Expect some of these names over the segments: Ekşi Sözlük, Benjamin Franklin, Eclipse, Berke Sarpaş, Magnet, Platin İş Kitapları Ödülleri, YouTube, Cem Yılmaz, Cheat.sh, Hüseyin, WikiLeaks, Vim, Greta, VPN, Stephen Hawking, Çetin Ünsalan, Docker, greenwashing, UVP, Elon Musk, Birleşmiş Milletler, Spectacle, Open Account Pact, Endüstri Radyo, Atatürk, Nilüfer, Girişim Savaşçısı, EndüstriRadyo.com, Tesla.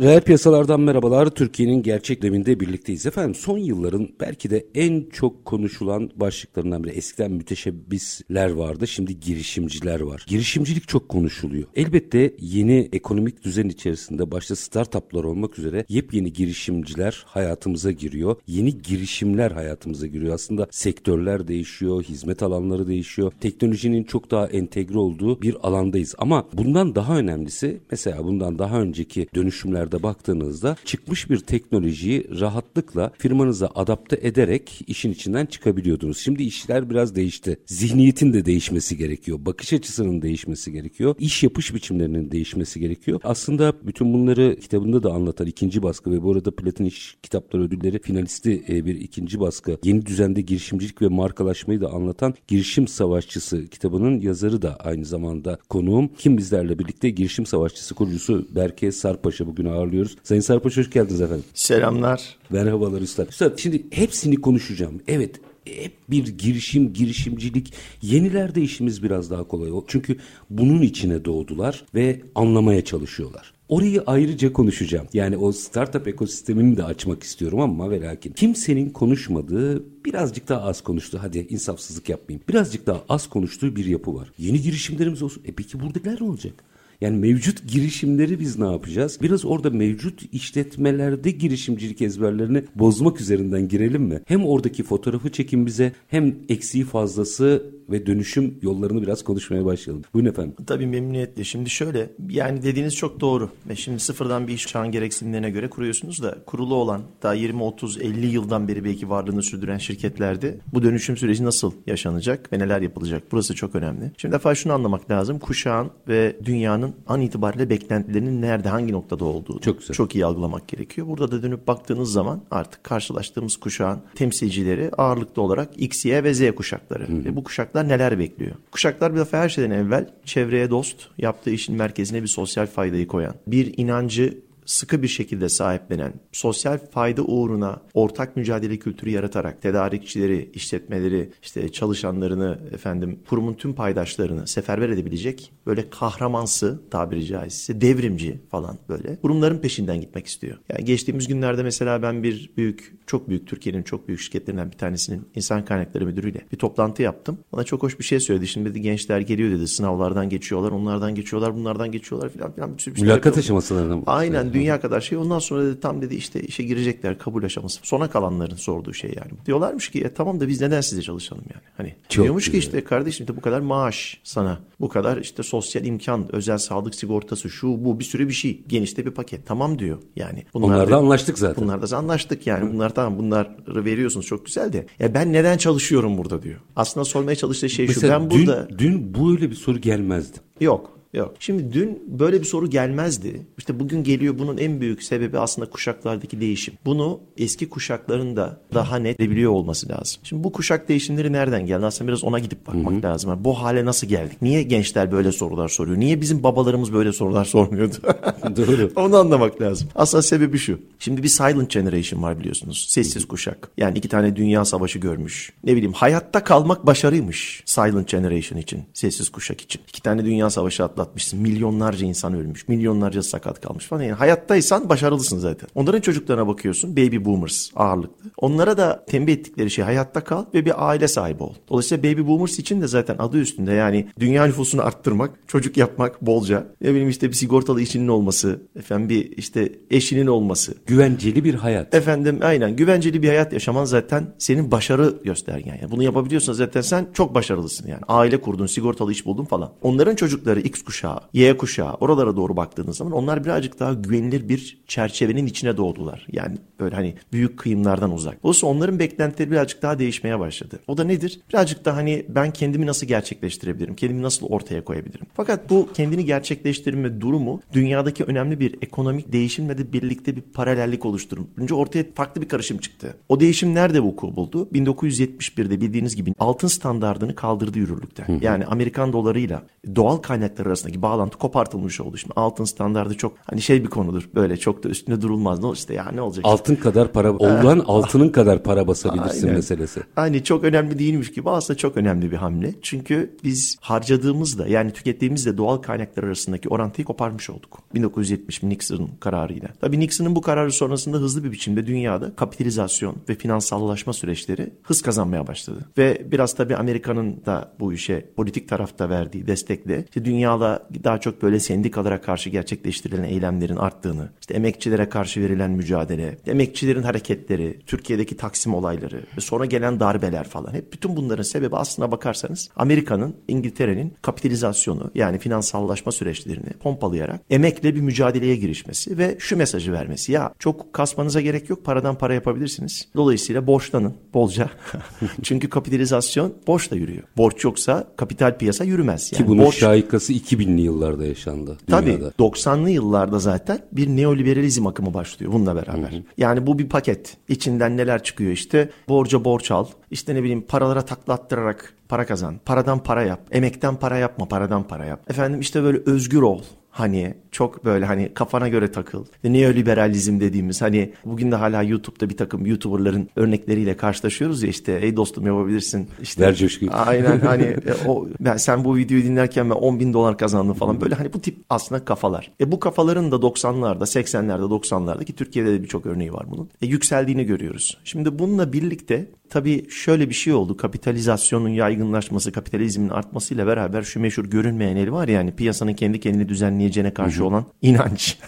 Reel piyasalardan merhabalar. Türkiye'nin gerçek gündeminde birlikteyiz efendim. Son yılların belki de en çok konuşulan başlıklarından biri. Eskiden müteşebbisler vardı. Şimdi girişimciler var. Girişimcilik çok konuşuluyor. Elbette yeni ekonomik düzen içerisinde başta startuplar olmak üzere yepyeni girişimciler hayatımıza giriyor. Yeni girişimler hayatımıza giriyor. Aslında sektörler değişiyor, hizmet alanları değişiyor. Teknolojinin çok daha entegre olduğu bir alandayız. Ama bundan daha önemlisi, mesela bundan daha önceki dönüşümlerde baktığınızda çıkmış bir teknolojiyi rahatlıkla firmanıza adapte ederek işin içinden çıkabiliyordunuz. Şimdi işler biraz değişti. Zihniyetin de değişmesi gerekiyor. Bakış açısının değişmesi gerekiyor. İş yapış biçimlerinin değişmesi gerekiyor. Aslında bütün bunları kitabında da anlatan ikinci baskı ve bu arada Platin İş Kitapları Ödülleri finalisti bir ikinci baskı. Yeni düzende girişimcilik ve markalaşmayı da anlatan Girişim Savaşçısı kitabının yazarı da aynı zamanda konuğum. Kim bizlerle birlikte? Girişim Savaşçısı kurucusu Berke Sarpaş'ı bugün ağırlıyoruz. Sayın Sarpaş, hoş geldiniz efendim. Selamlar. Merhabalar üstad. Üstad, şimdi hepsini konuşacağım. Evet, hep bir girişimcilik. Yenilerde işimiz biraz daha kolay. Çünkü bunun içine doğdular ve anlamaya çalışıyorlar. Orayı ayrıca konuşacağım. Yani o startup ekosistemini de açmak istiyorum ama ve lakin kimsenin konuşmadığı, birazcık daha az konuştuğu, hadi insafsızlık yapmayayım, birazcık daha az konuştuğu bir yapı var. Yeni girişimlerimiz olsun. Peki buradakiler ne olacak? Yani mevcut girişimleri biz ne yapacağız? Biraz orada mevcut işletmelerde girişimcilik ezberlerini bozmak üzerinden girelim mi? Hem oradaki fotoğrafı çekin bize, hem eksiği fazlası ve dönüşüm yollarını biraz konuşmaya başlayalım. Buyurun efendim. Tabii memnuniyetle. Şimdi şöyle, yani dediğiniz çok doğru. Şimdi sıfırdan bir iş çağın gereksinimlerine göre kuruyorsunuz da kurulu olan daha 20-30-50 yıldan beri belki varlığını sürdüren şirketlerde bu dönüşüm süreci nasıl yaşanacak ve neler yapılacak? Burası çok önemli. Şimdi defa şunu anlamak lazım. Kuşağın ve dünyanın an itibariyle beklentilerinin nerede, hangi noktada olduğunu çok iyi algılamak gerekiyor. Burada da dönüp baktığınız zaman artık karşılaştığımız kuşağın temsilcileri ağırlıklı olarak X, Y ve Z kuşakları. Ve bu kuşaklar neler bekliyor? Kuşaklar bir defa her şeyden evvel çevreye dost, yaptığı işin merkezine bir sosyal faydayı koyan, bir inancı sıkı bir şekilde sahiplenen, sosyal fayda uğruna ortak mücadele kültürü yaratarak tedarikçileri, işletmeleri, işte çalışanlarını, kurumun tüm paydaşlarını seferber edebilecek böyle kahramansı, tabiri caizse devrimci falan böyle kurumların peşinden gitmek istiyor. Yani geçtiğimiz günlerde mesela ben çok büyük Türkiye'nin çok büyük şirketlerinden bir tanesinin insan kaynakları müdürüyle bir toplantı yaptım. Bana çok hoş bir şey söyledi. Şimdi dedi, gençler geliyor dedi, sınavlardan geçiyorlar, onlardan geçiyorlar, bunlardan geçiyorlar filan. Mülakat aşamasından. Aynen. Dünya kadar şey. Ondan sonra dedi, tam dedi işte işe girecekler, kabul aşaması. Sona kalanların sorduğu şey yani. Diyorlarmış ki tamam da biz neden size çalışalım yani? Hani çok diyormuş güzel. Ki işte kardeşim bu kadar maaş sana, bu kadar işte sosyal imkan, özel sağlık sigortası, şu bu bir sürü bir şey. Genişte bir paket. Tamam diyor yani. Bunlarla anlaştık zaten. Bunlarla anlaştık yani. Bunlar tamam, bunları veriyorsunuz, çok güzel de. Ya ben neden çalışıyorum burada diyor. Aslında sormaya çalıştığı şey şu. Mesela ben burada... Dün böyle bir soru gelmezdi. Yok. Şimdi dün böyle bir soru gelmezdi. İşte bugün geliyor. Bunun en büyük sebebi aslında kuşaklardaki değişim. Bunu eski kuşakların da daha net edebiliyor olması lazım. Şimdi bu kuşak değişimleri nereden geldi? Aslında biraz ona gidip bakmak lazım. Yani bu hale nasıl geldik? Niye gençler böyle sorular soruyor? Niye bizim babalarımız böyle sorular sormuyordu? Doğru. Onu anlamak lazım. Aslında sebebi şu. Şimdi bir silent generation var biliyorsunuz. Sessiz kuşak. Yani 2 dünya savaşı görmüş. Ne bileyim, hayatta kalmak başarıymış silent generation için. Sessiz kuşak için. 2 dünya savaşı atlattı. Milyonlarca insan ölmüş, milyonlarca sakat kalmış falan. Yani hayattaysan başarılısın zaten. Onların çocuklarına bakıyorsun, baby boomers ağırlıklı. Onlara da tembih ettikleri şey hayatta kal ve bir aile sahibi ol. Dolayısıyla baby boomers için de zaten adı üstünde, yani dünya nüfusunu arttırmak, çocuk yapmak bolca. Ne bileyim işte bir sigortalı işinin olması, bir işte eşinin olması. Güvenceli bir hayat. Aynen, güvenceli bir hayat yaşaman zaten senin başarı göstergen. Yani bunu yapabiliyorsan zaten sen çok başarılısın yani. Aile kurdun, sigortalı iş buldun falan. Onların çocukları X kuşağı kuşağı, Y kuşağı, oralara doğru baktığınız zaman onlar birazcık daha güvenilir bir çerçevenin içine doğdular. Yani böyle hani büyük kıyımlardan uzak. Oysa onların beklentileri birazcık daha değişmeye başladı. O da nedir? Birazcık daha hani ben kendimi nasıl gerçekleştirebilirim? Kendimi nasıl ortaya koyabilirim? Fakat bu kendini gerçekleştirme durumu dünyadaki önemli bir ekonomik değişimle de birlikte bir paralellik oluşturunca ortaya farklı bir karışım çıktı. O değişim nerede vuku buldu? 1971'de bildiğiniz gibi altın standardını kaldırdı yürürlükten. Yani Amerikan dolarıyla doğal kaynaklar arasındaki bağlantı kopartılmış oldu. Şimdi altın standardı çok hani şey bir konudur. Böyle çok da üstüne durulmaz. Ne işte ya ne olacak? Altın kadar para olan altının kadar para basabilirsin aynen. meselesi. Hani çok önemli değilmiş gibi aslında çok önemli bir hamle. Çünkü biz harcadığımızda yani tükettiğimizde doğal kaynaklar arasındaki orantıyı koparmış olduk. 1970 Nixon'ın kararıyla. Tabii Nixon'ın bu kararı sonrasında hızlı bir biçimde dünyada kapitalizasyon ve finansallaşma süreçleri hız kazanmaya başladı. Ve biraz tabii Amerika'nın da bu işe politik tarafta verdiği destekle işte dünyada daha çok böyle sendikalara karşı gerçekleştirilen eylemlerin arttığını, işte emekçilere karşı verilen mücadele, emekçilerin hareketleri, Türkiye'deki Taksim olayları ve sonra gelen darbeler falan. Hep bütün bunların sebebi aslına bakarsanız Amerika'nın, İngiltere'nin kapitalizasyonu yani finansallaşma süreçlerini pompalayarak emekle bir mücadeleye girişmesi ve şu mesajı vermesi. Ya çok kasmanıza gerek yok, paradan para yapabilirsiniz. Dolayısıyla borçlanın bolca. Çünkü kapitalizasyon borçla yürüyor. Borç yoksa kapital piyasa yürümez. Yani ki bunun şahikası 2000'li yıllarda yaşandı dünyada. Tabii 90'lı yıllarda zaten bir neoliberalizm akımı başlıyor bununla beraber. Hı hı. Yani bu bir paket. İçinden neler çıkıyor işte borca borç al, işte ne bileyim paralara takla attırarak para kazan, paradan para yap, emekten para yapma, paradan para yap. Efendim işte böyle özgür ol. Hani çok böyle hani kafana göre takıl. Neoliberalizm dediğimiz hani bugün de hala YouTube'da bir takım YouTuber'ların örnekleriyle karşılaşıyoruz ya işte ey dostum yapabilirsin. İşte, ver coşkuyu. Aynen hani sen bu videoyu dinlerken ben 10 bin dolar kazandım falan böyle hani bu tip aslında kafalar. Bu kafaların da 90'larda 80'lerde 90'larda ki Türkiye'de de birçok örneği var bunun yükseldiğini görüyoruz. Şimdi bununla birlikte tabii şöyle bir şey oldu. Kapitalizasyonun yaygınlaşması, kapitalizmin artmasıyla beraber şu meşhur görünmeyen eli var ya yani piyasanın kendi kendini düzenleyeceğine karşı olan inanç.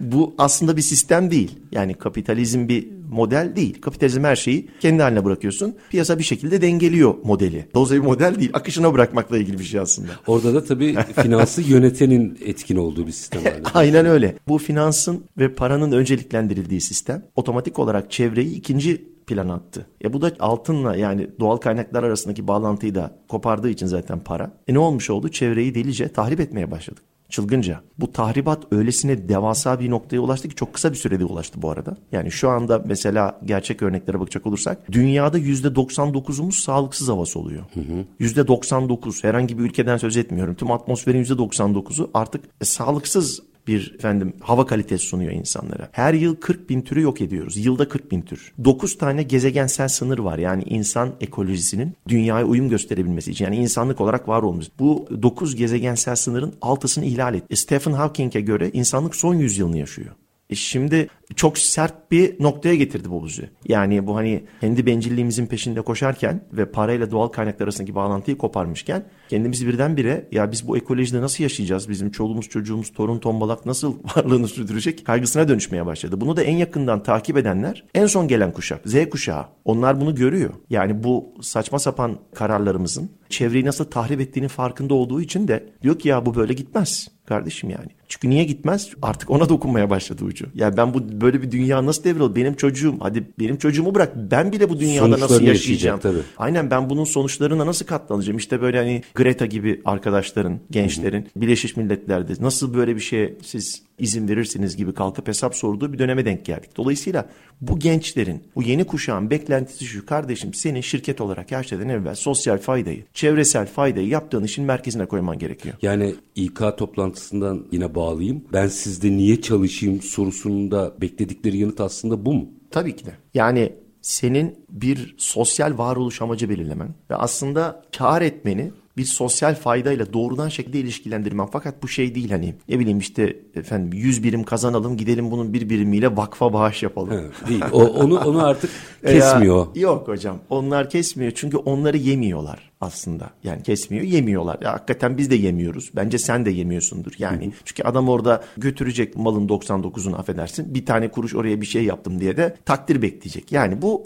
Bu aslında bir sistem değil. Yani kapitalizm bir model değil. Kapitalizm her şeyi kendi haline bırakıyorsun. Piyasa bir şekilde dengeliyor modeli. Dolayısıyla bir model değil. Akışına bırakmakla ilgili bir şey aslında. Orada da tabii finansı yönetenin etkin olduğu bir sistem. Aynen öyle. Bu finansın ve paranın önceliklendirildiği sistem otomatik olarak çevreyi ikinci plan attı. Bu da altınla yani doğal kaynaklar arasındaki bağlantıyı da kopardığı için zaten para. Ne olmuş oldu? Çevreyi delice tahrip etmeye başladık. Çılgınca. Bu tahribat öylesine devasa bir noktaya ulaştı ki çok kısa bir sürede ulaştı bu arada. Yani şu anda mesela gerçek örneklere bakacak olursak dünyada %99'umuz sağlıksız hava soluyor. %99 herhangi bir ülkeden söz etmiyorum. Tüm atmosferin %99'u artık sağlıksız bir hava kalitesi sunuyor insanlara. Her yıl 40 bin türü yok ediyoruz. Yılda 40 bin tür. 9 tane gezegensel sınır var. Yani insan ekolojisinin dünyaya uyum gösterebilmesi için. Yani insanlık olarak var olmamız. Bu 9 gezegensel sınırın 6'sını ihlal etti. Stephen Hawking'e göre insanlık son 100 yılını yaşıyor. Şimdi çok sert bir noktaya getirdi bu bizi. Yani bu hani kendi bencilliğimizin peşinde koşarken ve parayla doğal kaynaklar arasındaki bağlantıyı koparmışken kendimizi birdenbire ya biz bu ekolojide nasıl yaşayacağız? Bizim çoluğumuz, çocuğumuz, torun, tombalak nasıl varlığını sürdürecek? Kaygısına dönüşmeye başladı. Bunu da en yakından takip edenler en son gelen kuşak, Z kuşağı. Onlar bunu görüyor. Yani bu saçma sapan kararlarımızın çevreyi nasıl tahrip ettiğinin farkında olduğu için de diyor ki ya bu böyle gitmez kardeşim yani. Çünkü niye gitmez? Artık ona dokunmaya başladı ucu. Ya ben bu böyle bir dünya nasıl devralı? Benim çocuğum, hadi benim çocuğumu bırak. Ben bile bu dünyada nasıl yaşayacağım? Tabii. Aynen ben bunun sonuçlarına nasıl katlanacağım? İşte böyle hani Greta gibi arkadaşların, gençlerin Birleşmiş Milletler'de nasıl böyle bir şeye siz izin verirsiniz gibi kalkıp hesap sorduğu bir döneme denk geldik. Dolayısıyla bu gençlerin, bu yeni kuşağın beklentisi şu kardeşim senin şirket olarak her şeyden evvel sosyal faydayı, çevresel faydayı yaptığın işin merkezine koyman gerekiyor. Yani İK toplantısından yine bağlayayım. Ben sizde niye çalışayım sorusunda bekledikleri yanıt aslında bu mu? Tabii ki de. Yani senin bir sosyal varoluş amacı belirlemen ve aslında kar etmeni bir sosyal faydayla doğrudan şekilde ilişkilendirmem. Fakat bu şey değil hani ne bileyim işte 100 birim kazanalım gidelim bunun bir birimiyle vakfa bağış yapalım. He, değil. Onu artık kesmiyor. Yok hocam onlar kesmiyor çünkü onları yemiyorlar. aslında. Yani kesmiyor, yemiyorlar. Ya, hakikaten biz de yemiyoruz. Bence sen de yemiyorsundur. Yani çünkü adam orada götürecek malın 99'unu, affedersin. Bir tane kuruş oraya bir şey yaptım diye de takdir bekleyecek. Yani bu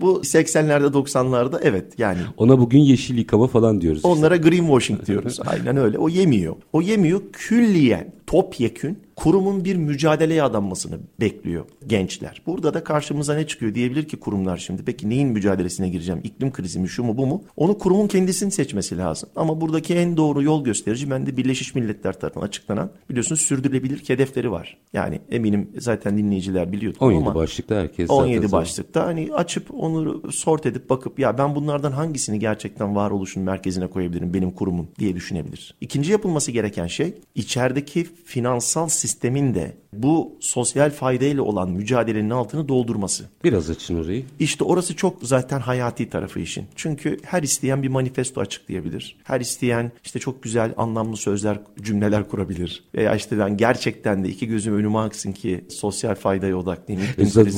bu 80'lerde 90'larda evet yani. Ona bugün yeşil yıkama falan diyoruz. Onlara işte greenwashing diyoruz. Aynen öyle. O yemiyor. O yemiyor, külliyen, topyekün kurumun bir mücadeleye adanmasını bekliyor gençler. Burada da karşımıza ne çıkıyor? Diyebilir ki kurumlar şimdi, peki neyin mücadelesine gireceğim? İklim krizi mi, şu mu, bu mu? Onu kurumun kendisini seçmesi lazım. Ama buradaki en doğru yol gösterici bende Birleşmiş Milletler tarafından açıklanan, biliyorsunuz, sürdürülebilirlik hedefleri var. Yani eminim zaten dinleyiciler biliyordu ama 17 başlıkta herkes 17 başlıkta hani açıp onu sort edip bakıp ya ben bunlardan hangisini gerçekten varoluşun merkezine koyabilirim benim kurumun diye düşünebilir. İkinci yapılması gereken şey, içerideki finansal sistemin de bu sosyal faydayla olan mücadelenin altını doldurması. Biraz açın orayı. İşte orası çok zaten hayati tarafı işin. Çünkü her isteyen bir manifesto açıklayabilir. Her isteyen işte çok güzel anlamlı sözler, cümleler kurabilir. Veya işte ben gerçekten de iki gözüm önüme aksın ki sosyal faydaya odaklanayım.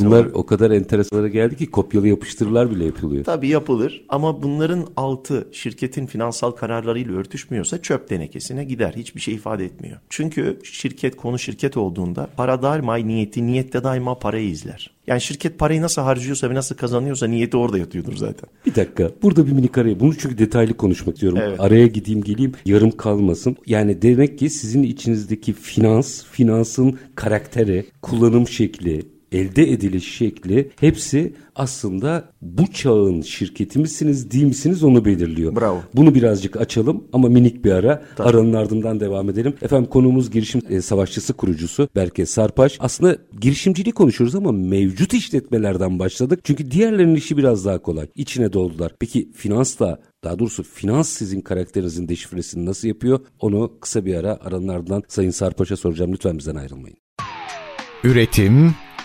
Bunlar o kadar enteresanlara geldi ki kopyalı yapıştırılar bile yapılıyor. Tabii yapılır ama bunların altı şirketin finansal kararlarıyla örtüşmüyorsa çöp tenekesine gider. Hiçbir şey ifade etmiyor. Çünkü şirket, konu şirket olduğunda para daima niyeti, niyette daima parayı izler. Yani şirket parayı nasıl harcıyorsa ve nasıl kazanıyorsa niyeti orada yatıyordur zaten. Bir dakika, burada bir minik araya. Bunu çünkü detaylı konuşmak istiyorum. Evet. Araya gideyim geleyim, yarım kalmasın. Yani demek ki sizin içinizdeki finansın karakteri, kullanım şekli, elde ediliş şekli, hepsi aslında bu çağın şirketi misiniz, değil misiniz onu belirliyor. Bravo. Bunu birazcık açalım ama minik bir ara. Tabii. Aranın ardından devam edelim. Efendim, konuğumuz Girişim Savaşçısı kurucusu Berke Sarpaş. Aslında girişimciliği konuşuyoruz ama mevcut işletmelerden başladık. Çünkü diğerlerinin işi biraz daha kolay. İçine doldular. Peki finans sizin karakterinizin deşifresini nasıl yapıyor? Onu kısa bir ara, aranın ardından Sayın Sarpaş'a soracağım. Lütfen bizden ayrılmayın. Üretim,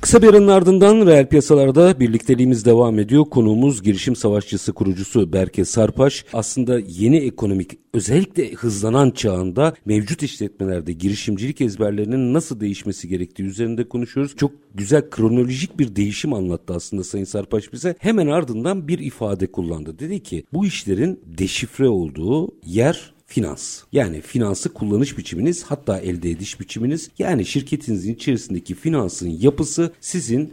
Kısa bir aranın ardından reel piyasalarda birlikteliğimiz devam ediyor. Konuğumuz Girişim Savaşçısı kurucusu Berke Sarpaş. Aslında yeni ekonomik, özellikle hızlanan çağında mevcut işletmelerde girişimcilik ezberlerinin nasıl değişmesi gerektiği üzerinde konuşuyoruz. Çok güzel kronolojik bir değişim anlattı aslında Sayın Sarpaş bize. Hemen ardından bir ifade kullandı. Dedi ki bu işlerin deşifre olduğu yer finans. Yani finansı kullanış biçiminiz, hatta elde ediş biçiminiz, yani şirketinizin içerisindeki finansın yapısı sizin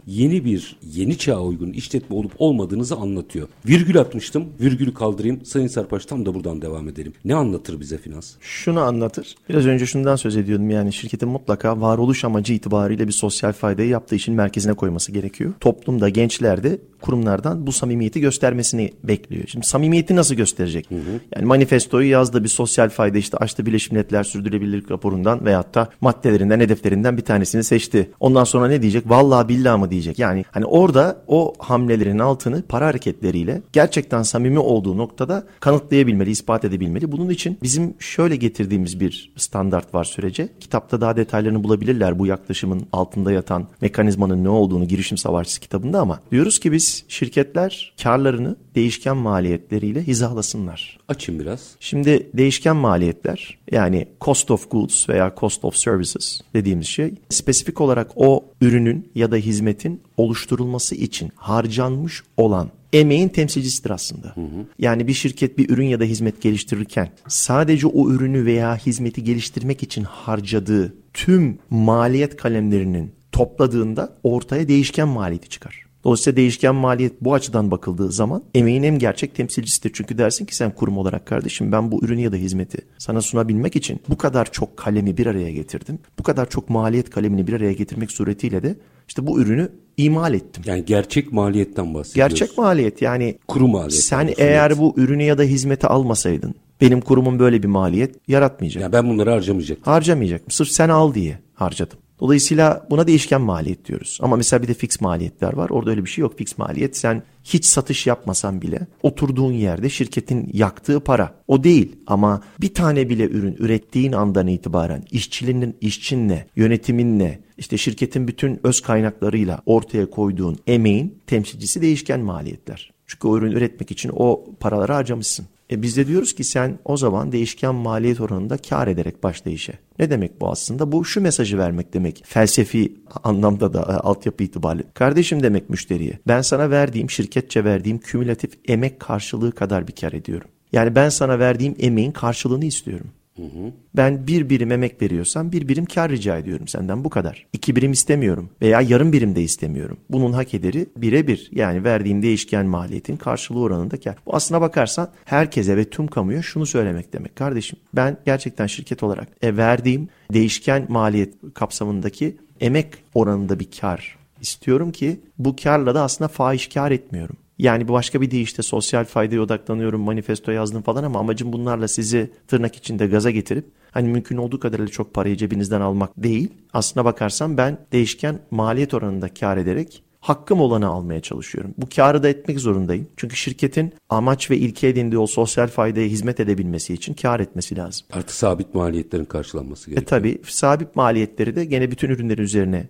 yeni çağa uygun işletme olup olmadığınızı anlatıyor. Virgül atmıştım, virgülü kaldırayım. Sayın Sarpaş, tam da buradan devam edelim. Ne anlatır bize finans? Şunu anlatır. Biraz önce şundan söz ediyordum, yani şirketin mutlaka varoluş amacı itibariyle bir sosyal faydayı yaptığı işin merkezine koyması gerekiyor. Toplumda, gençlerde, kurumlardan bu samimiyeti göstermesini bekliyor. Şimdi samimiyeti nasıl gösterecek? Yani manifestoyu yazdı, bir sosyal fayda işte açtı Birleşmiş Milletler Sürdürülebilirlik raporundan veyahut da maddelerinden, hedeflerinden bir tanesini seçti. Ondan sonra ne diyecek? Vallahi billahi mı diyecek? Yani hani orada o hamlelerin altını para hareketleriyle gerçekten samimi olduğu noktada kanıtlayabilmeli, ispat edebilmeli. Bunun için bizim şöyle getirdiğimiz bir standart var sürece. Kitapta daha detaylarını bulabilirler bu yaklaşımın altında yatan mekanizmanın ne olduğunu, Girişim Savaşçısı kitabında, ama diyoruz ki biz şirketler karlarını değişken maliyetleriyle hizalasınlar. Açın biraz. Şimdi değişken maliyetler, yani cost of goods veya cost of services dediğimiz şey, spesifik olarak o ürünün ya da hizmetin oluşturulması için harcanmış olan emeğin temsilcisidir aslında. Yani bir şirket bir ürün ya da hizmet geliştirirken sadece o ürünü veya hizmeti geliştirmek için harcadığı tüm maliyet kalemlerinin topladığında ortaya değişken maliyeti çıkar. Dolayısıyla değişken maliyet bu açıdan bakıldığı zaman emeğin hem gerçek temsilcisidir. Çünkü dersin ki sen kurum olarak, kardeşim ben bu ürünü ya da hizmeti sana sunabilmek için bu kadar çok kalemi bir araya getirdim. Bu kadar çok maliyet kalemini bir araya getirmek suretiyle de işte bu ürünü imal ettim. Yani gerçek maliyetten bahsediyoruz. Gerçek maliyet, yani kuru maliyet. Sen eğer bu ürünü ya da hizmeti almasaydın benim kurumum böyle bir maliyet yaratmayacak. Yani ben bunları harcamayacaktım. Sırf sen al diye harcadım. Dolayısıyla buna değişken maliyet diyoruz. Ama mesela bir de fix maliyetler var. Orada öyle bir şey yok. Fix maliyet, sen hiç satış yapmasan bile oturduğun yerde şirketin yaktığı para. O değil, ama bir tane bile ürün ürettiğin andan itibaren işçinle, yönetiminle, işte şirketin bütün öz kaynaklarıyla ortaya koyduğun emeğin temsilcisi değişken maliyetler. Çünkü o ürünü üretmek için o paraları harcamışsın. Biz de diyoruz ki sen o zaman değişken maliyet oranında kar ederek başla işe. Ne demek bu aslında? Bu şu mesajı vermek demek. Felsefi anlamda da altyapı itibariyle. Kardeşim demek müşteriye. Ben sana verdiğim, şirketçe verdiğim kümülatif emek karşılığı kadar bir kar ediyorum. Yani ben sana verdiğim emeğin karşılığını istiyorum. Ben bir birim emek veriyorsam bir birim kar rica ediyorum senden, bu kadar. 2 birim istemiyorum veya yarım birim de istemiyorum. Bunun hak ederi birebir, yani verdiğim değişken maliyetin karşılığı oranında kar. Bu aslına bakarsan herkese ve tüm kamuya şunu söylemek demek. Kardeşim ben gerçekten şirket olarak verdiğim değişken maliyet kapsamındaki emek oranında bir kar istiyorum ki bu karla da aslında fahişkar etmiyorum. Yani bu başka bir deyişle sosyal faydaya odaklanıyorum, manifesto yazdım falan, ama amacım bunlarla sizi tırnak içinde gaza getirip hani mümkün olduğu kadarıyla çok parayı cebinizden almak değil. Aslına bakarsan ben değişken maliyet oranında kar ederek hakkım olanı almaya çalışıyorum. Bu karı da etmek zorundayım. Çünkü şirketin amaç ve ilke edindiği o sosyal faydaya hizmet edebilmesi için kar etmesi lazım. Artık sabit maliyetlerin karşılanması gerekiyor. Tabii sabit maliyetleri de gene bütün ürünlerin üzerine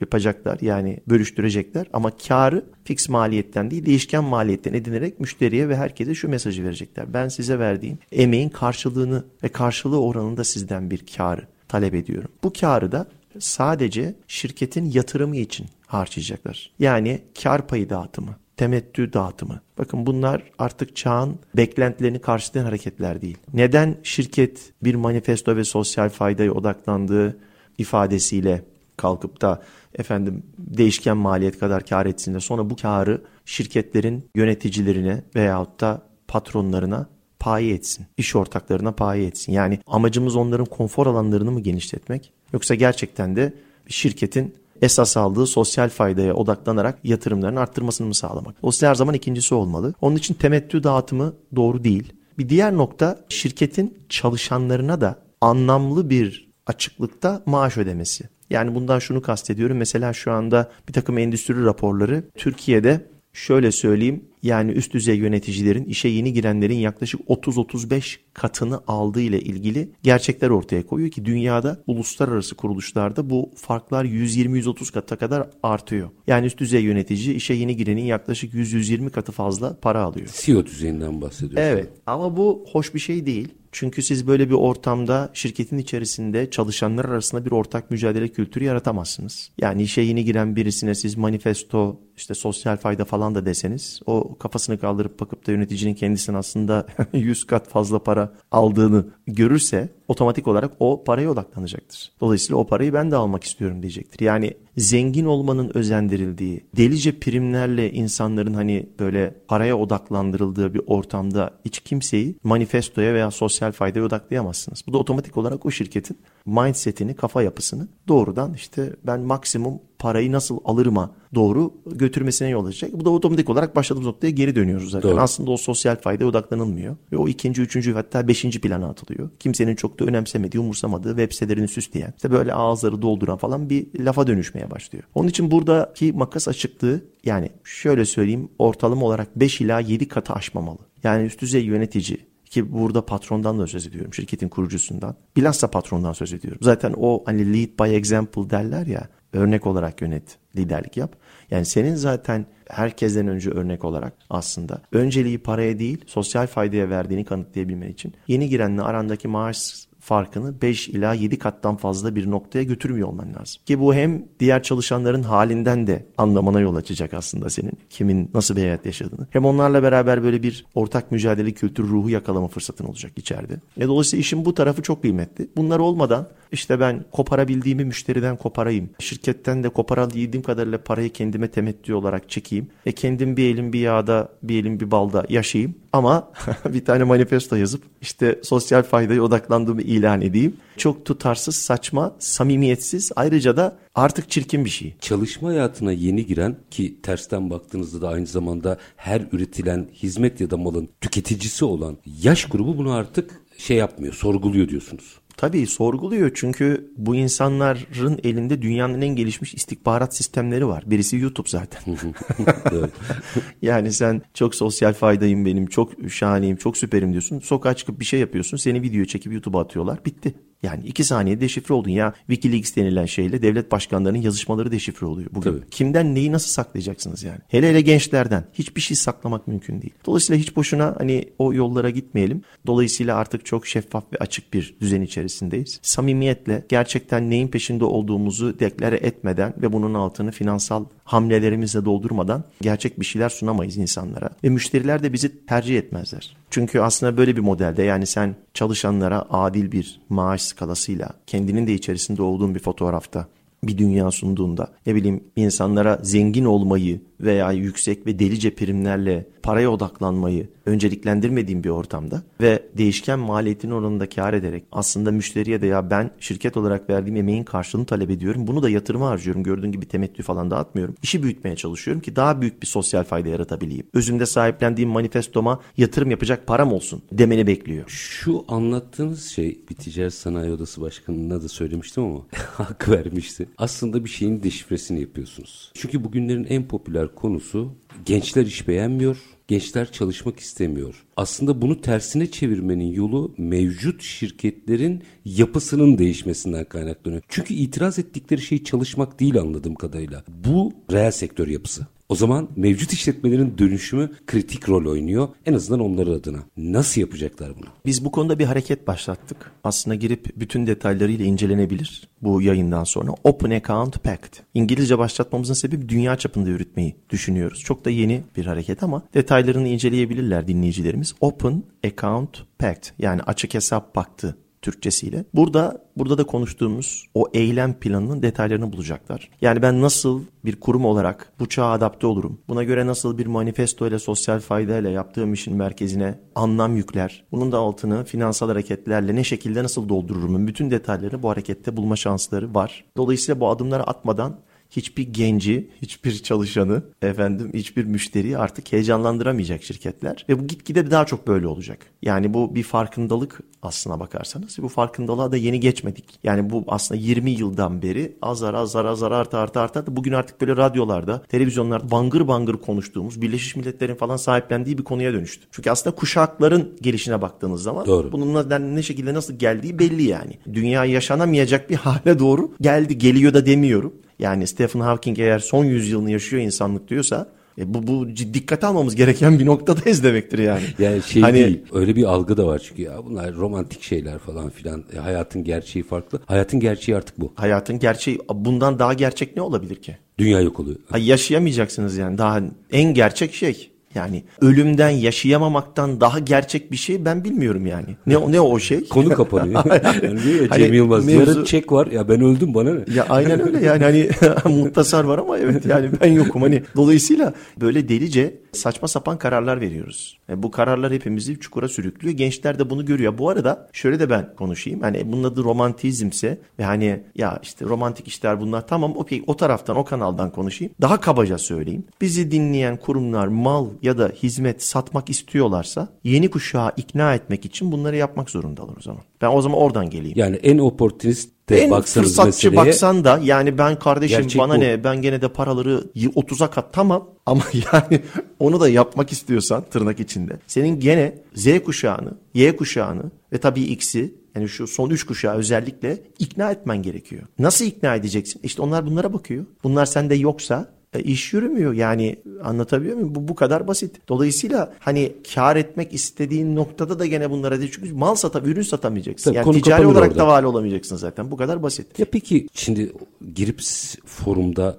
yapacaklar, yani bölüştürecekler, ama karı fix maliyetten değil değişken maliyetten edinerek müşteriye ve herkese şu mesajı verecekler. Ben size verdiğim emeğin karşılığını ve karşılığı oranında sizden bir karı talep ediyorum. Bu karı da sadece şirketin yatırımı için harcayacaklar. Yani kar payı dağıtımı, temettü dağıtımı. Bakın bunlar artık çağın beklentilerini karşılayan hareketler değil. Neden şirket bir manifesto ve sosyal faydaya odaklandığı ifadesiyle kalkıp da efendim değişken maliyet kadar kar etsin de sonra bu karı şirketlerin yöneticilerine veyahut da patronlarına paye etsin, iş ortaklarına paye etsin? Yani amacımız onların konfor alanlarını mı genişletmek, yoksa gerçekten de şirketin esas aldığı sosyal faydaya odaklanarak yatırımlarını arttırmasını mı sağlamak? O her zaman ikincisi olmalı. Onun için temettü dağıtımı doğru değil. Bir diğer nokta, şirketin çalışanlarına da anlamlı bir açıklıkta maaş ödemesi. Yani bundan şunu kastediyorum. Mesela şu anda bir takım endüstri raporları Türkiye'de, şöyle söyleyeyim, yani üst düzey yöneticilerin işe yeni girenlerin yaklaşık 30-35 katını aldığı ile ilgili gerçekler ortaya koyuyor ki dünyada uluslararası kuruluşlarda bu farklar 120-130 kata kadar artıyor. Yani üst düzey yönetici işe yeni girenin yaklaşık 100-120 katı fazla para alıyor. CEO düzeyinden bahsediyorsun. Evet, ama bu hoş bir şey değil. Çünkü siz böyle bir ortamda şirketin içerisinde çalışanlar arasında bir ortak mücadele kültürü yaratamazsınız. Yani işe yeni giren birisine siz manifesto, işte sosyal fayda falan da deseniz, o kafasını kaldırıp bakıp da yöneticinin kendisinin aslında 100 kat fazla para aldığını görürse otomatik olarak o paraya odaklanacaktır. Dolayısıyla o parayı ben de almak istiyorum diyecektir. Yani zengin olmanın özendirildiği, delice primlerle insanların hani böyle paraya odaklandırıldığı bir ortamda hiç kimseyi manifestoya veya sosyal faydaya odaklayamazsınız. Bu da otomatik olarak o şirketin mindset'ini, kafa yapısını doğrudan işte ben maksimum parayı nasıl alırıma doğru götürmesine yol açacak. Bu da otomatik olarak başladığımız noktaya geri dönüyoruz zaten. Doğru. Aslında o sosyal faydaya odaklanılmıyor. Ve o 2., 3. hatta 5. plana atılıyor. Kimsenin çok da önemsemediği, umursamadığı, web sitelerini süsleyen, işte böyle ağızları dolduran falan bir lafa dönüşmeye başlıyor. Onun için buradaki makas açıklığı, yani şöyle söyleyeyim, ortalama olarak 5 ila 7 katı aşmamalı. Yani üst düzey yönetici, ki burada patrondan da söz ediyorum, şirketin kurucusundan, bilhassa patrondan söz ediyorum. Zaten o hani lead by example derler ya, örnek olarak yönet, liderlik yap. Yani senin zaten herkesten önce örnek olarak aslında önceliği paraya değil sosyal faydaya verdiğini kanıtlayabilmen için yeni girenle arandaki maaş farkını 5 ila 7 kattan fazla bir noktaya götürmüyor olman lazım. Ki bu hem diğer çalışanların halinden de anlamana yol açacak aslında senin. Kimin nasıl bir hayat yaşadığını. Hem onlarla beraber böyle bir ortak mücadele kültürü, ruhu yakalama fırsatın olacak içeride. Dolayısıyla işin bu tarafı çok kıymetli. Bunlar olmadan işte ben koparabildiğimi müşteriden koparayım, şirketten de koparabildiğim kadarıyla parayı kendime temettü olarak çekeyim, kendim bir elim bir yağda, bir elim bir balda yaşayayım. Ama bir tane manifesto yazıp işte sosyal faydaya odaklandığımı ilan edeyim. Çok tutarsız, saçma, samimiyetsiz, ayrıca da artık çirkin bir şey. Çalışma hayatına yeni giren, ki tersten baktığınızda da aynı zamanda her üretilen hizmet ya da malın tüketicisi olan yaş grubu bunu artık şey yapmıyor, sorguluyor diyorsunuz. Tabii sorguluyor, çünkü bu insanların elinde dünyanın en gelişmiş istihbarat sistemleri var. Birisi YouTube zaten. Yani sen çok sosyal faydayım benim, çok şahaneyim, çok süperim diyorsun. Sokağa çıkıp bir şey yapıyorsun, seni video çekip YouTube'a atıyorlar, bitti. Yani 2 saniyede deşifre oldun ya. WikiLeaks denilen şeyle devlet başkanlarının yazışmaları deşifre oluyor bugün. Tabii. Kimden neyi nasıl saklayacaksınız yani? Hele hele gençlerden hiçbir şey saklamak mümkün değil. Dolayısıyla hiç boşuna hani o yollara gitmeyelim. Dolayısıyla artık çok şeffaf ve açık bir düzen içerisindeyiz. Samimiyetle gerçekten neyin peşinde olduğumuzu deklare etmeden ve bunun altını finansal hamlelerimizle doldurmadan gerçek bir şeyler sunamayız insanlara. Ve müşteriler de bizi tercih etmezler. Çünkü aslında böyle bir modelde, yani sen çalışanlara adil bir maaş skalasıyla kendinin de içerisinde olduğun bir fotoğrafta bir dünya sunduğunda, ne bileyim, insanlara zengin olmayı veya yüksek ve delice primlerle paraya odaklanmayı önceliklendirmediğin bir ortamda ve değişken maliyetin oranında kâr ederek aslında müşteriye de ya ben şirket olarak verdiğim emeğin karşılığını talep ediyorum, bunu da yatırıma harcıyorum, gördüğün gibi temettü falan dağıtmıyorum, İşi büyütmeye çalışıyorum ki daha büyük bir sosyal fayda yaratabileyim, özümde sahiplendiğim manifestoma yatırım yapacak param olsun demeni bekliyor. Şu anlattığınız şey, bir ticaret sanayi odası başkanına da söylemiştim ama hak vermişti. Aslında bir şeyin deşifresini yapıyorsunuz. Çünkü bugünlerin en popüler konusu gençler iş beğenmiyor, gençler çalışmak istemiyor. Aslında bunu tersine çevirmenin yolu mevcut şirketlerin yapısının değişmesinden kaynaklanıyor. Çünkü itiraz ettikleri şey çalışmak değil anladığım kadarıyla. Bu reel sektör yapısı. O zaman mevcut işletmelerin dönüşümü kritik rol oynuyor, en azından onların adına. Nasıl yapacaklar bunu? Biz bu konuda bir hareket başlattık. Aslında girip bütün detaylarıyla incelenebilir bu yayından sonra. Open Account Pact. İngilizce başlatmamızın sebebi dünya çapında yürütmeyi düşünüyoruz. Çok da yeni bir hareket ama detaylarını inceleyebilirler dinleyicilerimiz. Open Account Pact, yani açık hesap paktı Türkçesiyle. Burada da konuştuğumuz o eylem planının detaylarını bulacaklar. Yani ben nasıl bir kurum olarak bu çağa adapte olurum? Buna göre nasıl bir manifesto ile sosyal faydayla yaptığım işin merkezine anlam yükler? Bunun da altını finansal hareketlerle ne şekilde nasıl doldururum? Bütün detaylarını bu harekette bulma şansları var. Dolayısıyla bu adımları atmadan hiçbir genci, hiçbir çalışanı, hiçbir müşteriyi artık heyecanlandıramayacak şirketler. Ve bu gitgide daha çok böyle olacak. Yani bu bir farkındalık aslına bakarsanız. Bu farkındalığa da yeni geçmedik. Yani bu aslında 20 yıldan beri azar artar. Bugün artık böyle radyolarda, televizyonlarda bangır bangır konuştuğumuz, Birleşmiş Milletler'in falan sahiplendiği bir konuya dönüştü. Çünkü aslında kuşakların gelişine baktığınız zaman doğru, bununla ne şekilde nasıl geldiği belli yani. Dünya yaşanamayacak bir hale doğru geldi, geliyor da demiyorum. Yani Stephen Hawking eğer son 100 yılını yaşıyor insanlık diyorsa bu dikkate almamız gereken bir noktadayız demektir yani. Yani değil, öyle bir algı da var çünkü ya bunlar romantik şeyler falan filan. Hayatın gerçeği farklı. Hayatın gerçeği artık bu. Hayatın gerçeği bundan daha gerçek ne olabilir ki? Dünya yok oluyor. Yaşayamayacaksınız yani, daha en gerçek şey. Yani ölümden, yaşayamamaktan daha gerçek bir şey ben bilmiyorum yani. Ne o şey? Konu kapanıyor. Yani Cem Yılmaz. Yarın çek var ya, ben öldüm bana ne? Ya aynen öyle yani, hani muhtasar var ama evet yani ben yokum hani. Dolayısıyla böyle delice saçma sapan kararlar veriyoruz. Yani bu kararlar hepimizi çukura sürüklüyor. Gençler de bunu görüyor. Bu arada şöyle de ben konuşayım. Hani bunun adı romantizmse ve hani ya işte romantik işler bunlar, tamam okey, o taraftan, o kanaldan konuşayım. Daha kabaca söyleyeyim. Bizi dinleyen kurumlar mal ya da hizmet satmak istiyorlarsa yeni kuşağı ikna etmek için bunları yapmak zorundalar o zaman. Ben o zaman oradan geleyim. Yani en oportunist en fırsatçı baksan da yani ben kardeşim gerçek bana bu. Ne ben gene de paraları 30'a kat tamam ama yani onu da yapmak istiyorsan tırnak içinde senin gene Z kuşağını, Y kuşağını ve tabii X'i, yani şu son 3 kuşağı özellikle ikna etmen gerekiyor. Nasıl ikna edeceksin? İşte onlar bunlara bakıyor. Bunlar sende yoksa iş yürümüyor yani, anlatabiliyor muyum? Bu kadar basit. Dolayısıyla hani kâr etmek istediğin noktada da gene bunlara değil. Çünkü mal ürün satamayacaksın. Tabii, yani ticari olarak orada da vali olamayacaksın zaten. Bu kadar basit. Ya peki şimdi girip forumda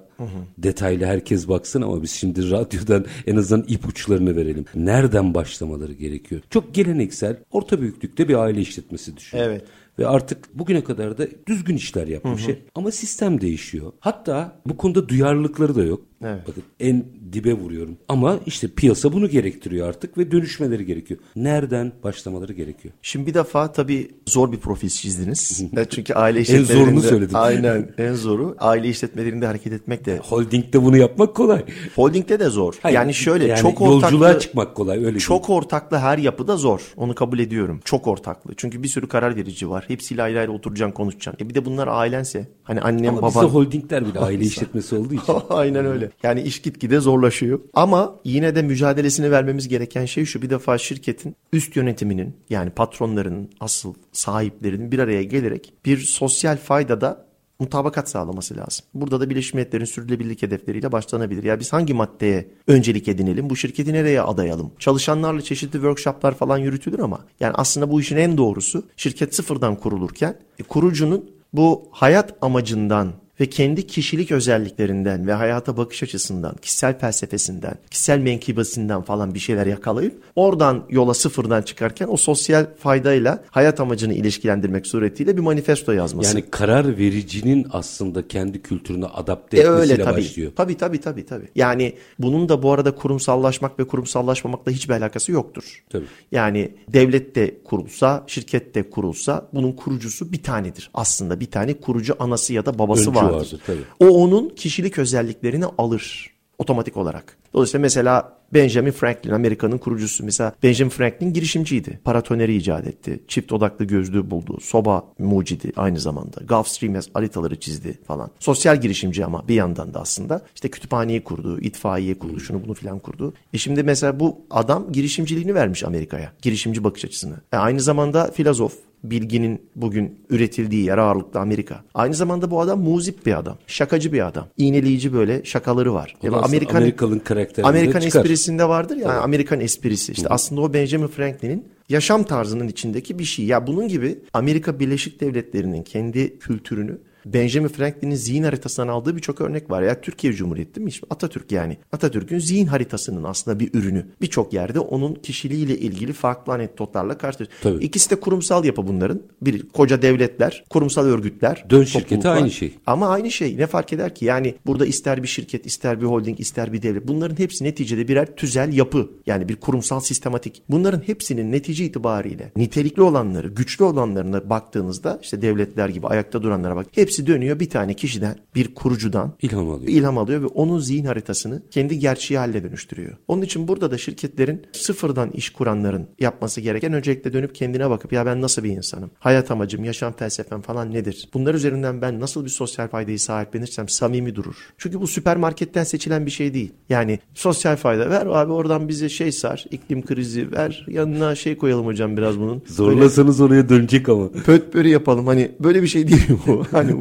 detaylı herkes baksın ama biz şimdi radyodan en azından ipuçlarını verelim. Nereden başlamaları gerekiyor? Çok geleneksel, orta büyüklükte bir aile işletmesi düşün. Evet. Ve artık bugüne kadar da düzgün işler yapmış. Ama sistem değişiyor. Hatta bu konuda duyarlılıkları da yok. Evet. Bakın en dibe vuruyorum. Ama işte piyasa bunu gerektiriyor artık ve dönüşmeleri gerekiyor. Nereden başlamaları gerekiyor? Şimdi bir defa tabii zor bir profil çizdiniz. Çünkü aile işletmelerinde... En zorunu söyledim. Aynen, en zoru. Aile işletmelerinde hareket etmek de... Holding'de bunu yapmak kolay. Holding'de de zor. Hayır, yani şöyle yani çok ortaklı... Yolculuğa çıkmak kolay. Öyle çok değil. Ortaklı her yapıda zor. Onu kabul ediyorum. Çok ortaklı. Çünkü bir sürü karar verici var. Hepsiyle ayrı ayrı oturacaksın, konuşacaksın. Bir de bunlar ailense. Hani annem, ama baban... Ama bizde holdingler bile aile işletmesi olduğu için. Aynen öyle. Yani iş gitgide zorlaşıyor. Ama yine de mücadelesini vermemiz gereken şey şu. Bir defa şirketin üst yönetiminin, yani patronlarının, asıl sahiplerinin bir araya gelerek bir sosyal faydada mutabakat sağlaması lazım. Burada da Birleşmiş Milletler'in sürdürülebilirlik hedefleriyle başlanabilir. Ya biz hangi maddeye öncelik edinelim? Bu şirketi nereye adayalım? Çalışanlarla çeşitli workshoplar falan yürütülür ama yani aslında bu işin en doğrusu şirket sıfırdan kurulurken kurucunun bu hayat amacından ve kendi kişilik özelliklerinden ve hayata bakış açısından, kişisel felsefesinden, kişisel menkıbesinden falan bir şeyler yakalayıp oradan yola sıfırdan çıkarken o sosyal faydayla hayat amacını ilişkilendirmek suretiyle bir manifesto yazması. Yani karar vericinin aslında kendi kültürüne adapte etmesiyle öyle, tabii, başlıyor. Tabii. Yani bunun da bu arada kurumsallaşmak ve kurumsallaşmamakla hiçbir alakası yoktur. Tabii. Yani devlet de kurulsa, şirket de kurulsa bunun kurucusu bir tanedir. Aslında bir tane kurucu anası ya da babası var. Vardır, o onun kişilik özelliklerini alır otomatik olarak. Dolayısıyla mesela Benjamin Franklin, Amerika'nın kurucusu, mesela Benjamin Franklin girişimciydi. Paratoneri icat etti. Çift odaklı gözlüğü buldu. Soba mucidi aynı zamanda. Gulf Stream haritaları çizdi falan. Sosyal girişimci ama bir yandan da aslında işte kütüphaneyi kurdu, itfaiye kurdu, şunu bunu filan kurdu. Şimdi mesela bu adam girişimciliğini vermiş Amerika'ya. Girişimci bakış açısını. Aynı zamanda filozof. Bilginin bugün üretildiği yer ağırlıklı Amerika. Aynı zamanda bu adam muzip bir adam. Şakacı bir adam. İğneleyici böyle şakaları var. Yani Amerikalı'nın karakterinde Amerikan çıkar. Esprisinde vardır ya. Yani Amerikan esprisi. İşte aslında o Benjamin Franklin'in yaşam tarzının içindeki bir şey. Ya bunun gibi Amerika Birleşik Devletleri'nin kendi kültürünü Benjamin Franklin'in zihin haritasından aldığı birçok örnek var. Ya Türkiye Cumhuriyeti değil mi? Atatürk yani. Atatürk'ün zihin haritasının aslında bir ürünü. Birçok yerde onun kişiliğiyle ilgili farklı anekdotlarla karşılaşıyor. İkisi de kurumsal yapı bunların. Bir koca devletler, kurumsal örgütler. Dön şirketi aynı şey. Ama aynı şey. Ne fark eder ki? Yani burada ister bir şirket, ister bir holding, ister bir devlet. Bunların hepsi neticede birer tüzel yapı. Yani bir kurumsal sistematik. Bunların hepsinin netice itibariyle nitelikli olanları, güçlü olanlarına baktığınızda işte devletler gibi ayakta duranlara bak. Hepsi dönüyor bir tane kişiden, bir kurucudan ilham alıyor ve onun zihin haritasını kendi gerçeği haline dönüştürüyor. Onun için burada da şirketlerin, sıfırdan iş kuranların yapması gereken öncelikle dönüp kendine bakıp ya ben nasıl bir insanım? Hayat amacım, yaşam felsefem falan nedir? Bunlar üzerinden ben nasıl bir sosyal faydayı sahiplenirsem samimi durur. Çünkü bu süpermarketten seçilen bir şey değil. Yani sosyal fayda ver abi, oradan bize şey sar, iklim krizi ver, yanına şey koyalım hocam biraz bunun. Zorlasanız böyle, oraya dönecek ama. Pötbörü yapalım, hani böyle bir şey değil bu. Hani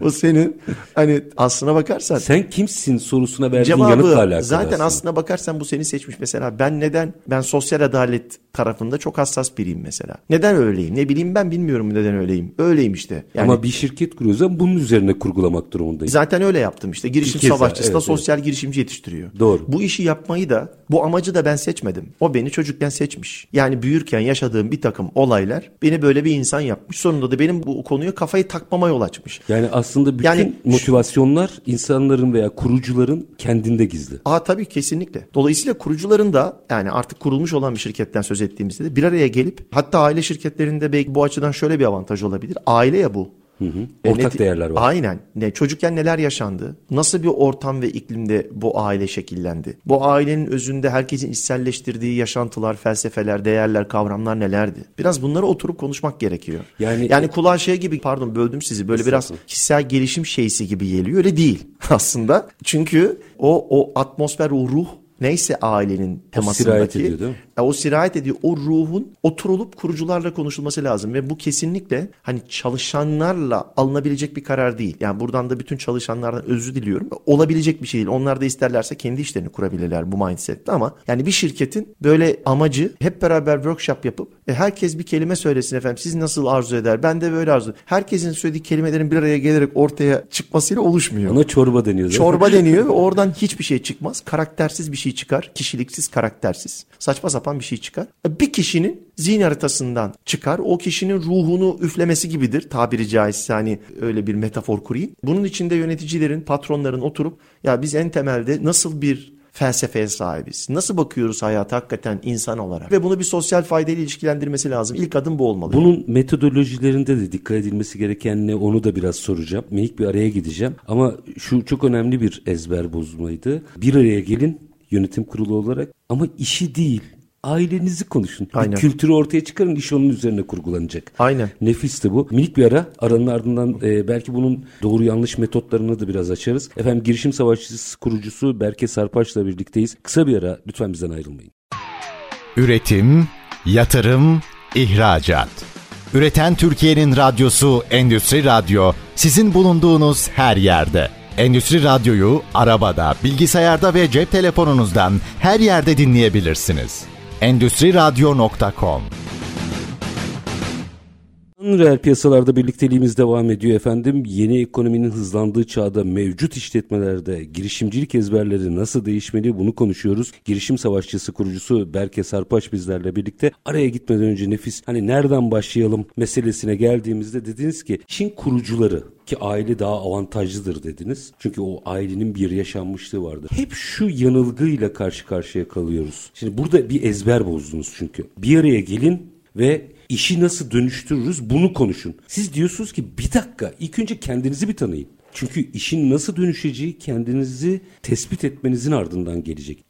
bu senin hani aslına bakarsan. Sen kimsin sorusuna verdiğin cevabı, yanıtla alakalı. Zaten aslına bakarsan bu seni seçmiş mesela. Ben sosyal adalet tarafında çok hassas biriyim mesela. Neden öyleyim? Ne bileyim, ben bilmiyorum neden öyleyim. Öyleyim işte. Yani, ama bir şirket kuruyorsam bunun üzerine kurgulamak durumundayım. Zaten öyle yaptım işte. Girişim Savaşçısı da evet, sosyal girişimci yetiştiriyor. Doğru. Bu işi yapmayı da, bu amacı da ben seçmedim. O beni çocukken seçmiş. Yani büyürken yaşadığım bir takım olaylar beni böyle bir insan yapmış. Sonunda da benim bu konuya kafayı takmama yol açmış. Yani aslında bütün motivasyonlar insanların veya kurucuların kendinde gizli. Tabii kesinlikle. Dolayısıyla kurucuların da, yani artık kurulmuş olan bir şirketten söz ettiğimizde de bir araya gelip, hatta aile şirketlerinde belki bu açıdan şöyle bir avantaj olabilir. Aile ya bu. Hı. Ortak değerler var. Aynen. Çocukken neler yaşandı? Nasıl bir ortam ve iklimde bu aile şekillendi? Bu ailenin özünde herkesin içselleştirdiği yaşantılar, felsefeler, değerler, kavramlar nelerdi? Biraz bunları oturup konuşmak gerekiyor. Yani kulağa şey gibi, pardon böldüm sizi, böyle biraz kişisel gelişim şeysi gibi geliyor. Öyle değil aslında. Çünkü o atmosfer, o ruh neyse ailenin temasındaki. Sirayet ediyor değil mi? O sirayet ediyor. O ruhun oturulup kurucularla konuşulması lazım ve bu kesinlikle hani çalışanlarla alınabilecek bir karar değil. Yani buradan da bütün çalışanlardan özür diliyorum. Olabilecek bir şey değil. Onlar da isterlerse kendi işlerini kurabilirler bu mindsetle ama yani bir şirketin böyle amacı hep beraber workshop yapıp herkes bir kelime söylesin efendim. Siz nasıl arzu eder? Ben de böyle arzu ederim. Herkesin söylediği kelimelerin bir araya gelerek ortaya çıkmasıyla oluşmuyor. Ona çorba deniyor. Çorba deniyor ve oradan hiçbir şey çıkmaz. Karaktersiz bir şey çıkar. Kişiliksiz, karaktersiz. Saçma sapan sapan bir şey çıkar. Bir kişinin zihin haritasından çıkar. O kişinin ruhunu üflemesi gibidir tabiri caizse, hani öyle bir metafor kurayım. Bunun içinde yöneticilerin, patronların oturup ya biz en temelde nasıl bir felsefeye sahibiz, nasıl bakıyoruz hayata hakikaten insan olarak ve bunu bir sosyal faydayla ilişkilendirmesi lazım. İlk adım bu olmalı. Bunun metodolojilerinde de dikkat edilmesi gereken ne, onu da biraz soracağım. Minik bir araya gideceğim ama şu çok önemli bir ezber bozmaydı. Bir araya gelin yönetim kurulu olarak ama işi değil, ailenizi konuşun. Aynen. Kültürü ortaya çıkarın, iş onun üzerine kurgulanacak. Aynen. Nefisti bu. Minik bir ara. Aranın ardından belki bunun doğru yanlış metotlarını da biraz açarız. Efendim, Girişim Savaşçısı kurucusu Berke Sarpaş'la birlikteyiz. Kısa bir ara, lütfen bizden ayrılmayın. Üretim, yatırım, ihracat. Üreten Türkiye'nin radyosu Endüstri Radyo sizin bulunduğunuz her yerde. Endüstri Radyo'yu arabada, bilgisayarda ve cep telefonunuzdan her yerde dinleyebilirsiniz. EndüstriRadyo.com. Reel piyasalarda birlikteliğimiz devam ediyor efendim. Yeni ekonominin hızlandığı çağda mevcut işletmelerde girişimcilik ezberleri nasıl değişmeli, bunu konuşuyoruz. Girişim Savaşçısı kurucusu Berke Sarpaş bizlerle birlikte. Araya gitmeden önce nefis, hani nereden başlayalım meselesine geldiğimizde dediniz ki işin kurucuları, ki aile daha avantajlıdır dediniz. Çünkü o ailenin bir yaşanmışlığı vardır. Hep şu yanılgıyla karşı karşıya kalıyoruz. Şimdi burada bir ezber bozdunuz çünkü. Bir araya gelin ve işi nasıl dönüştürürüz bunu konuşun. Siz diyorsunuz ki bir dakika, ilk önce kendinizi bir tanıyın. Çünkü işin nasıl dönüşeceği kendinizi tespit etmenizin ardından gelecek.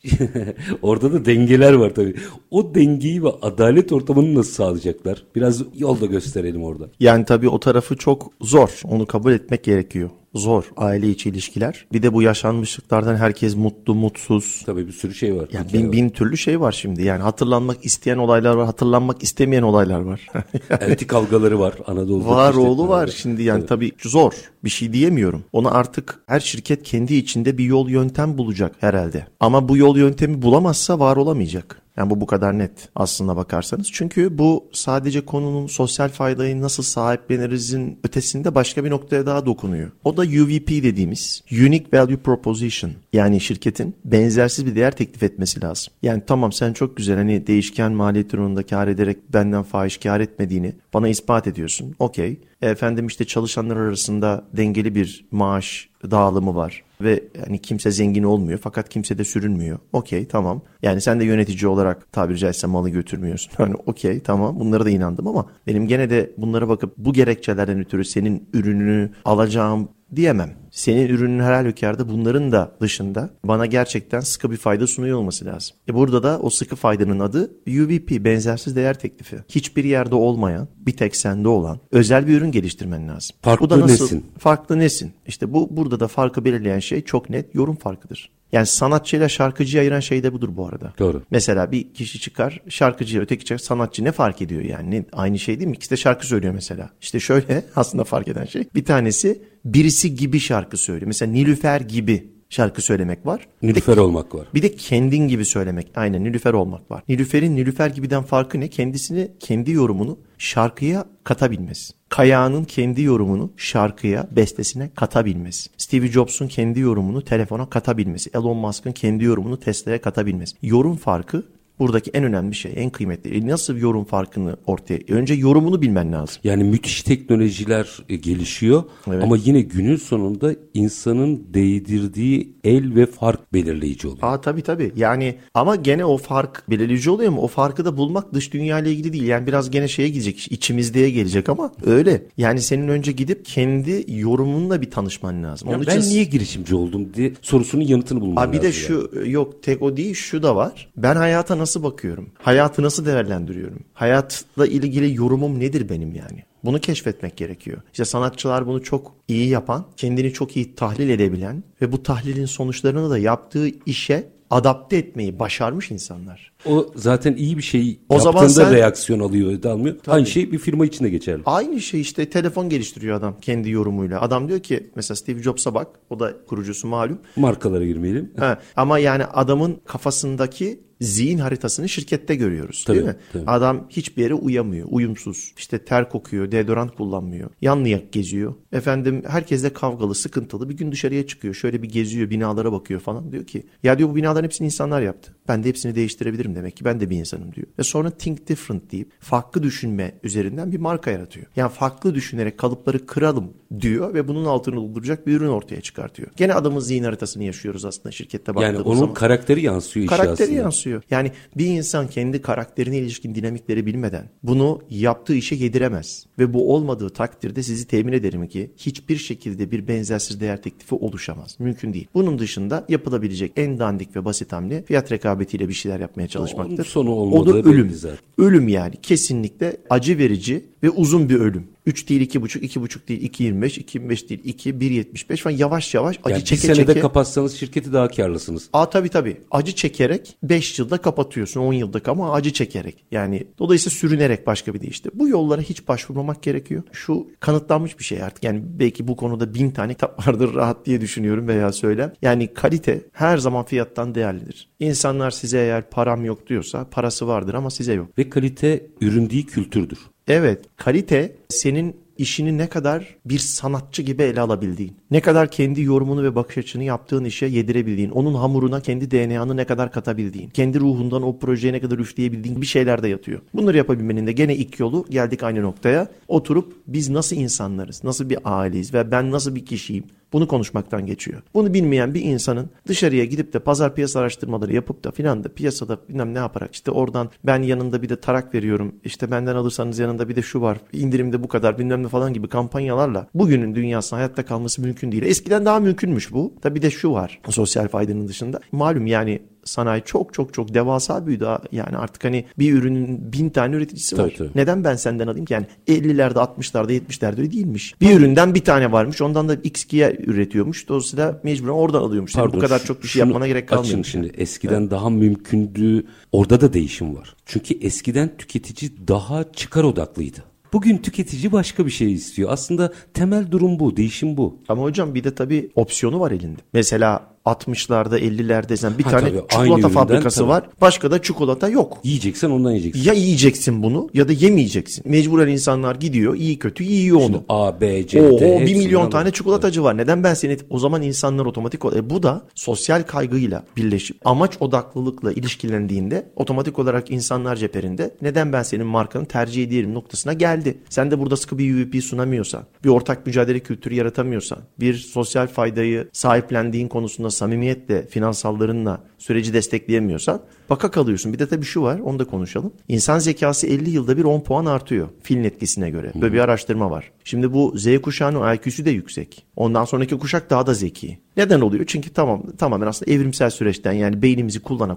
Orada da dengeler var tabii. O dengeyi ve adalet ortamını nasıl sağlayacaklar? Biraz yol da gösterelim orada. Yani tabii o tarafı çok zor. Onu kabul etmek gerekiyor. Zor aile içi ilişkiler. Bir de bu yaşanmışlıklardan herkes mutlu, mutsuz. Tabii bir sürü şey var. Yani bin türlü şey var şimdi. Yani hatırlanmak isteyen olaylar var, hatırlanmak istemeyen olaylar var. Yani elti kavgaları var Anadolu'da. Var oğlu var şimdi yani tabii zor. Bir şey diyemiyorum. Ona artık her şirket kendi içinde bir yol yöntem bulacak herhalde. Ama bu yol yöntemi bulamazsa var olamayacak. Yani bu kadar net aslına bakarsanız. Çünkü bu sadece konunun sosyal faydayı nasıl sahiplenirizin ötesinde başka bir noktaya daha dokunuyor. O da UVP dediğimiz Unique Value Proposition. Yani şirketin benzersiz bir değer teklif etmesi lazım. Yani tamam sen çok güzel hani değişken maliyet durumunda kar ederek benden fahiş kar etmediğini bana ispat ediyorsun. Okey. Efendim işte çalışanlar arasında dengeli bir maaş dağılımı var. Ve hani kimse zengin olmuyor fakat kimse de sürünmüyor. Okey tamam. Yani sen de yönetici olarak tabiri caizse malı götürmüyorsun. Hani okey tamam, bunlara da inandım ama benim gene de bunlara bakıp bu gerekçelerden ötürü senin ürününü alacağım diyemem. Senin ürünün her halükarda bunların da dışında bana gerçekten sıkı bir fayda sunuyor olması lazım. Burada da o sıkı faydanın adı UVP, benzersiz değer teklifi. Hiçbir yerde olmayan, bir tek sende olan özel bir ürün geliştirmen lazım. Farklı nasıl, nesin? Farklı nesin? İşte bu, burada da farkı belirleyen şey çok net yorum farkıdır. Yani sanatçıyla şarkıcıyı ayıran şey de budur bu arada. Doğru. Mesela bir kişi çıkar şarkıcı, öteki çıkar sanatçı, ne fark ediyor yani? Aynı şey değil mi? İkisi de şarkı söylüyor mesela. İşte şöyle aslında fark eden şey. Bir tanesi birisi gibi şarkı söylüyor. Mesela Nilüfer gibi şarkı söylemek var. Nilüfer olmak var. Bir de kendin gibi söylemek. Aynen, Nilüfer olmak var. Nilüfer'in Nilüfer gibiden farkı ne? Kendisini, kendi yorumunu şarkıya katabilmesi. Kaya'nın kendi yorumunu şarkıya, bestesine katabilmesi. Steve Jobs'un kendi yorumunu telefona katabilmesi. Elon Musk'ın kendi yorumunu Tesla'ya katabilmesi. Yorum farkı buradaki en önemli şey, en kıymetli. Nasıl yorum farkını ortaya... Önce yorumunu bilmen lazım. Yani müthiş teknolojiler gelişiyor. Evet. Ama yine günün sonunda insanın değdirdiği el ve fark belirleyici oluyor. Tabii. Yani ama gene o fark belirleyici oluyor ama o farkı da bulmak dış dünya ile ilgili değil. Yani biraz gene şeye gidecek, içimizdeye gelecek ama öyle. Yani senin önce gidip kendi yorumunla bir tanışman lazım. Onun ben için... niye girişimci oldum diye sorusunun yanıtını bulman lazım. Bir de şu yani. Yok tek o değil, şu da var. Ben hayata nasıl bakıyorum? Hayatı nasıl değerlendiriyorum? Hayatla ilgili yorumum nedir benim yani? Bunu keşfetmek gerekiyor. İşte sanatçılar bunu çok iyi yapan, kendini çok iyi tahlil edebilen ve bu tahlilin sonuçlarını da yaptığı işe adapte etmeyi başarmış insanlar. O zaten iyi bir şey o yaptığında sen, reaksiyon alıyor, almıyor. Tabii. Aynı şey bir firma içinde geçerli. Aynı şey işte, telefon geliştiriyor adam kendi yorumuyla. Adam diyor ki mesela Steve Jobs'a bak, o da kurucusu malum. Markalara girmeyelim. Ama yani adamın kafasındaki zihin haritasını şirkette görüyoruz, tabii, değil mi? Tabii. Adam hiçbir yere uyamıyor, uyumsuz. İşte ter kokuyor, deodorant kullanmıyor, yanlayak geziyor. Efendim herkesle kavgalı, sıkıntılı. Bir gün dışarıya çıkıyor, şöyle bir geziyor, binalara bakıyor falan. Diyor ki ya diyor bu binaların hepsini insanlar yaptı. Ben de hepsini değiştirebilirim, demek ki ben de bir insanım diyor. Ve sonra think different deyip farklı düşünme üzerinden bir marka yaratıyor. Yani farklı düşünerek kalıpları kıralım diyor ve bunun altını dolduracak bir ürün ortaya çıkartıyor. Gene adamın zihin haritasını yaşıyoruz aslında şirkette baktığımız zaman. Yani onun karakteri yansıyor işe aslında. Karakteri yansıyor. Yani bir insan kendi karakterine ilişkin dinamikleri bilmeden bunu yaptığı işe yediremez. Ve bu olmadığı takdirde sizi temin ederim ki hiçbir şekilde bir benzersiz değer teklifi oluşamaz. Mümkün değil. Bunun dışında yapılabilecek en dandik ve basit hamle fiyat rekabetiyle bir şeyler yapmaya çalışmaktır. Onun sonu olmadığı belli zaten. O da ölüm. Ölüm yani. Kesinlikle acı verici ve uzun bir ölüm. 3 değil 2,5, 2,5 değil 2,25, 2,25 değil 2, 1,75 falan yavaş yavaş acı yani çeke çeke. Bir senede kapatsanız şirketi daha karlısınız. Tabii. Acı çekerek 5 yılda kapatıyorsun, 10 yılda ama acı çekerek. Yani dolayısıyla sürünerek başka bir deyişle. Bu yollara hiç başvurmamak gerekiyor. Şu kanıtlanmış bir şey artık. Yani belki bu konuda 1000 tane kitap vardır rahat diye düşünüyorum veya söylem. Yani kalite her zaman fiyattan değerlidir. İnsanlar size eğer param yok diyorsa parası vardır ama size yok. Ve kalite üründüğü kültürdür. Evet, kalite senin işini ne kadar bir sanatçı gibi ele alabildiğin, ne kadar kendi yorumunu ve bakış açını yaptığın işe yedirebildiğin, onun hamuruna kendi DNA'nı ne kadar katabildiğin, kendi ruhundan o projeye ne kadar üfleyebildiğin bir şeyler de yatıyor. Bunları yapabilmenin de gene ilk yolu, geldik aynı noktaya, oturup biz nasıl insanlarız, nasıl bir aileyiz ve ben nasıl bir kişiyim? Bunu konuşmaktan geçiyor. Bunu bilmeyen bir insanın dışarıya gidip de pazar piyasa araştırmaları yapıp da filan da piyasada bilmem ne yaparak işte oradan ben yanında bir de tarak veriyorum, işte benden alırsanız yanında bir de şu var, indirimde bu kadar bilmem ne falan gibi kampanyalarla bugünün dünyasına hayatta kalması mümkün değil. Eskiden daha mümkünmüş bu. Tabii bir de şu var sosyal faydanın dışında. Malum yani sanayi çok devasa büyüdü. Yani artık hani bir ürünün 1000 tane üreticisi var. Tabii. Neden ben senden alayım ki? Yani 50'lerde, 60'larda, 70'lerde öyle değilmiş. Bir üründen bir tane varmış. Ondan da X2'ye üretiyormuş. Dolayısıyla mecburen oradan alıyormuş. Pardon, yani bu kadar çok bir şey yapmana gerek kalmıyor. Açın şimdi. Eskiden evet. Daha mümkündü. Orada da değişim var. Çünkü eskiden tüketici daha çıkar odaklıydı. Bugün tüketici başka bir şey istiyor. Aslında temel durum bu, değişim bu. Ama hocam bir de tabii opsiyonu var elinde. Mesela 60'larda 50'lerde sen bir tane tabii, çikolata fabrikası üründen, var. Tabii. Başka da çikolata yok. Yiyeceksen ondan yiyeceksin. Ya yiyeceksin bunu ya da yemeyeceksin. Mecburen insanlar gidiyor iyi kötü yiyor onu. Şimdi A, B, C, D. 1 milyon tane çikolatacı var. Neden ben seni o zaman insanlar otomatik olarak. Bu da sosyal kaygıyla birleşip amaç odaklılıkla ilişkilendiğinde otomatik olarak insanlar cepherinde neden ben senin markanı tercih ederim noktasına geldi. Sen de burada sıkı bir UVP sunamıyorsan, bir ortak mücadele kültürü yaratamıyorsan, bir sosyal faydayı sahiplendiğin konusunda samimiyetle, finansallarınla süreci destekleyemiyorsan baka kalıyorsun. Bir de tabii şu var, onu da konuşalım. İnsan zekası 50 yılda bir 10 puan artıyor filin etkisine göre. Böyle bir araştırma var. Şimdi bu Z kuşağının IQ'su de yüksek. Ondan sonraki kuşak daha da zeki. Neden oluyor? Çünkü tamamen aslında evrimsel süreçten yani beynimizi kullana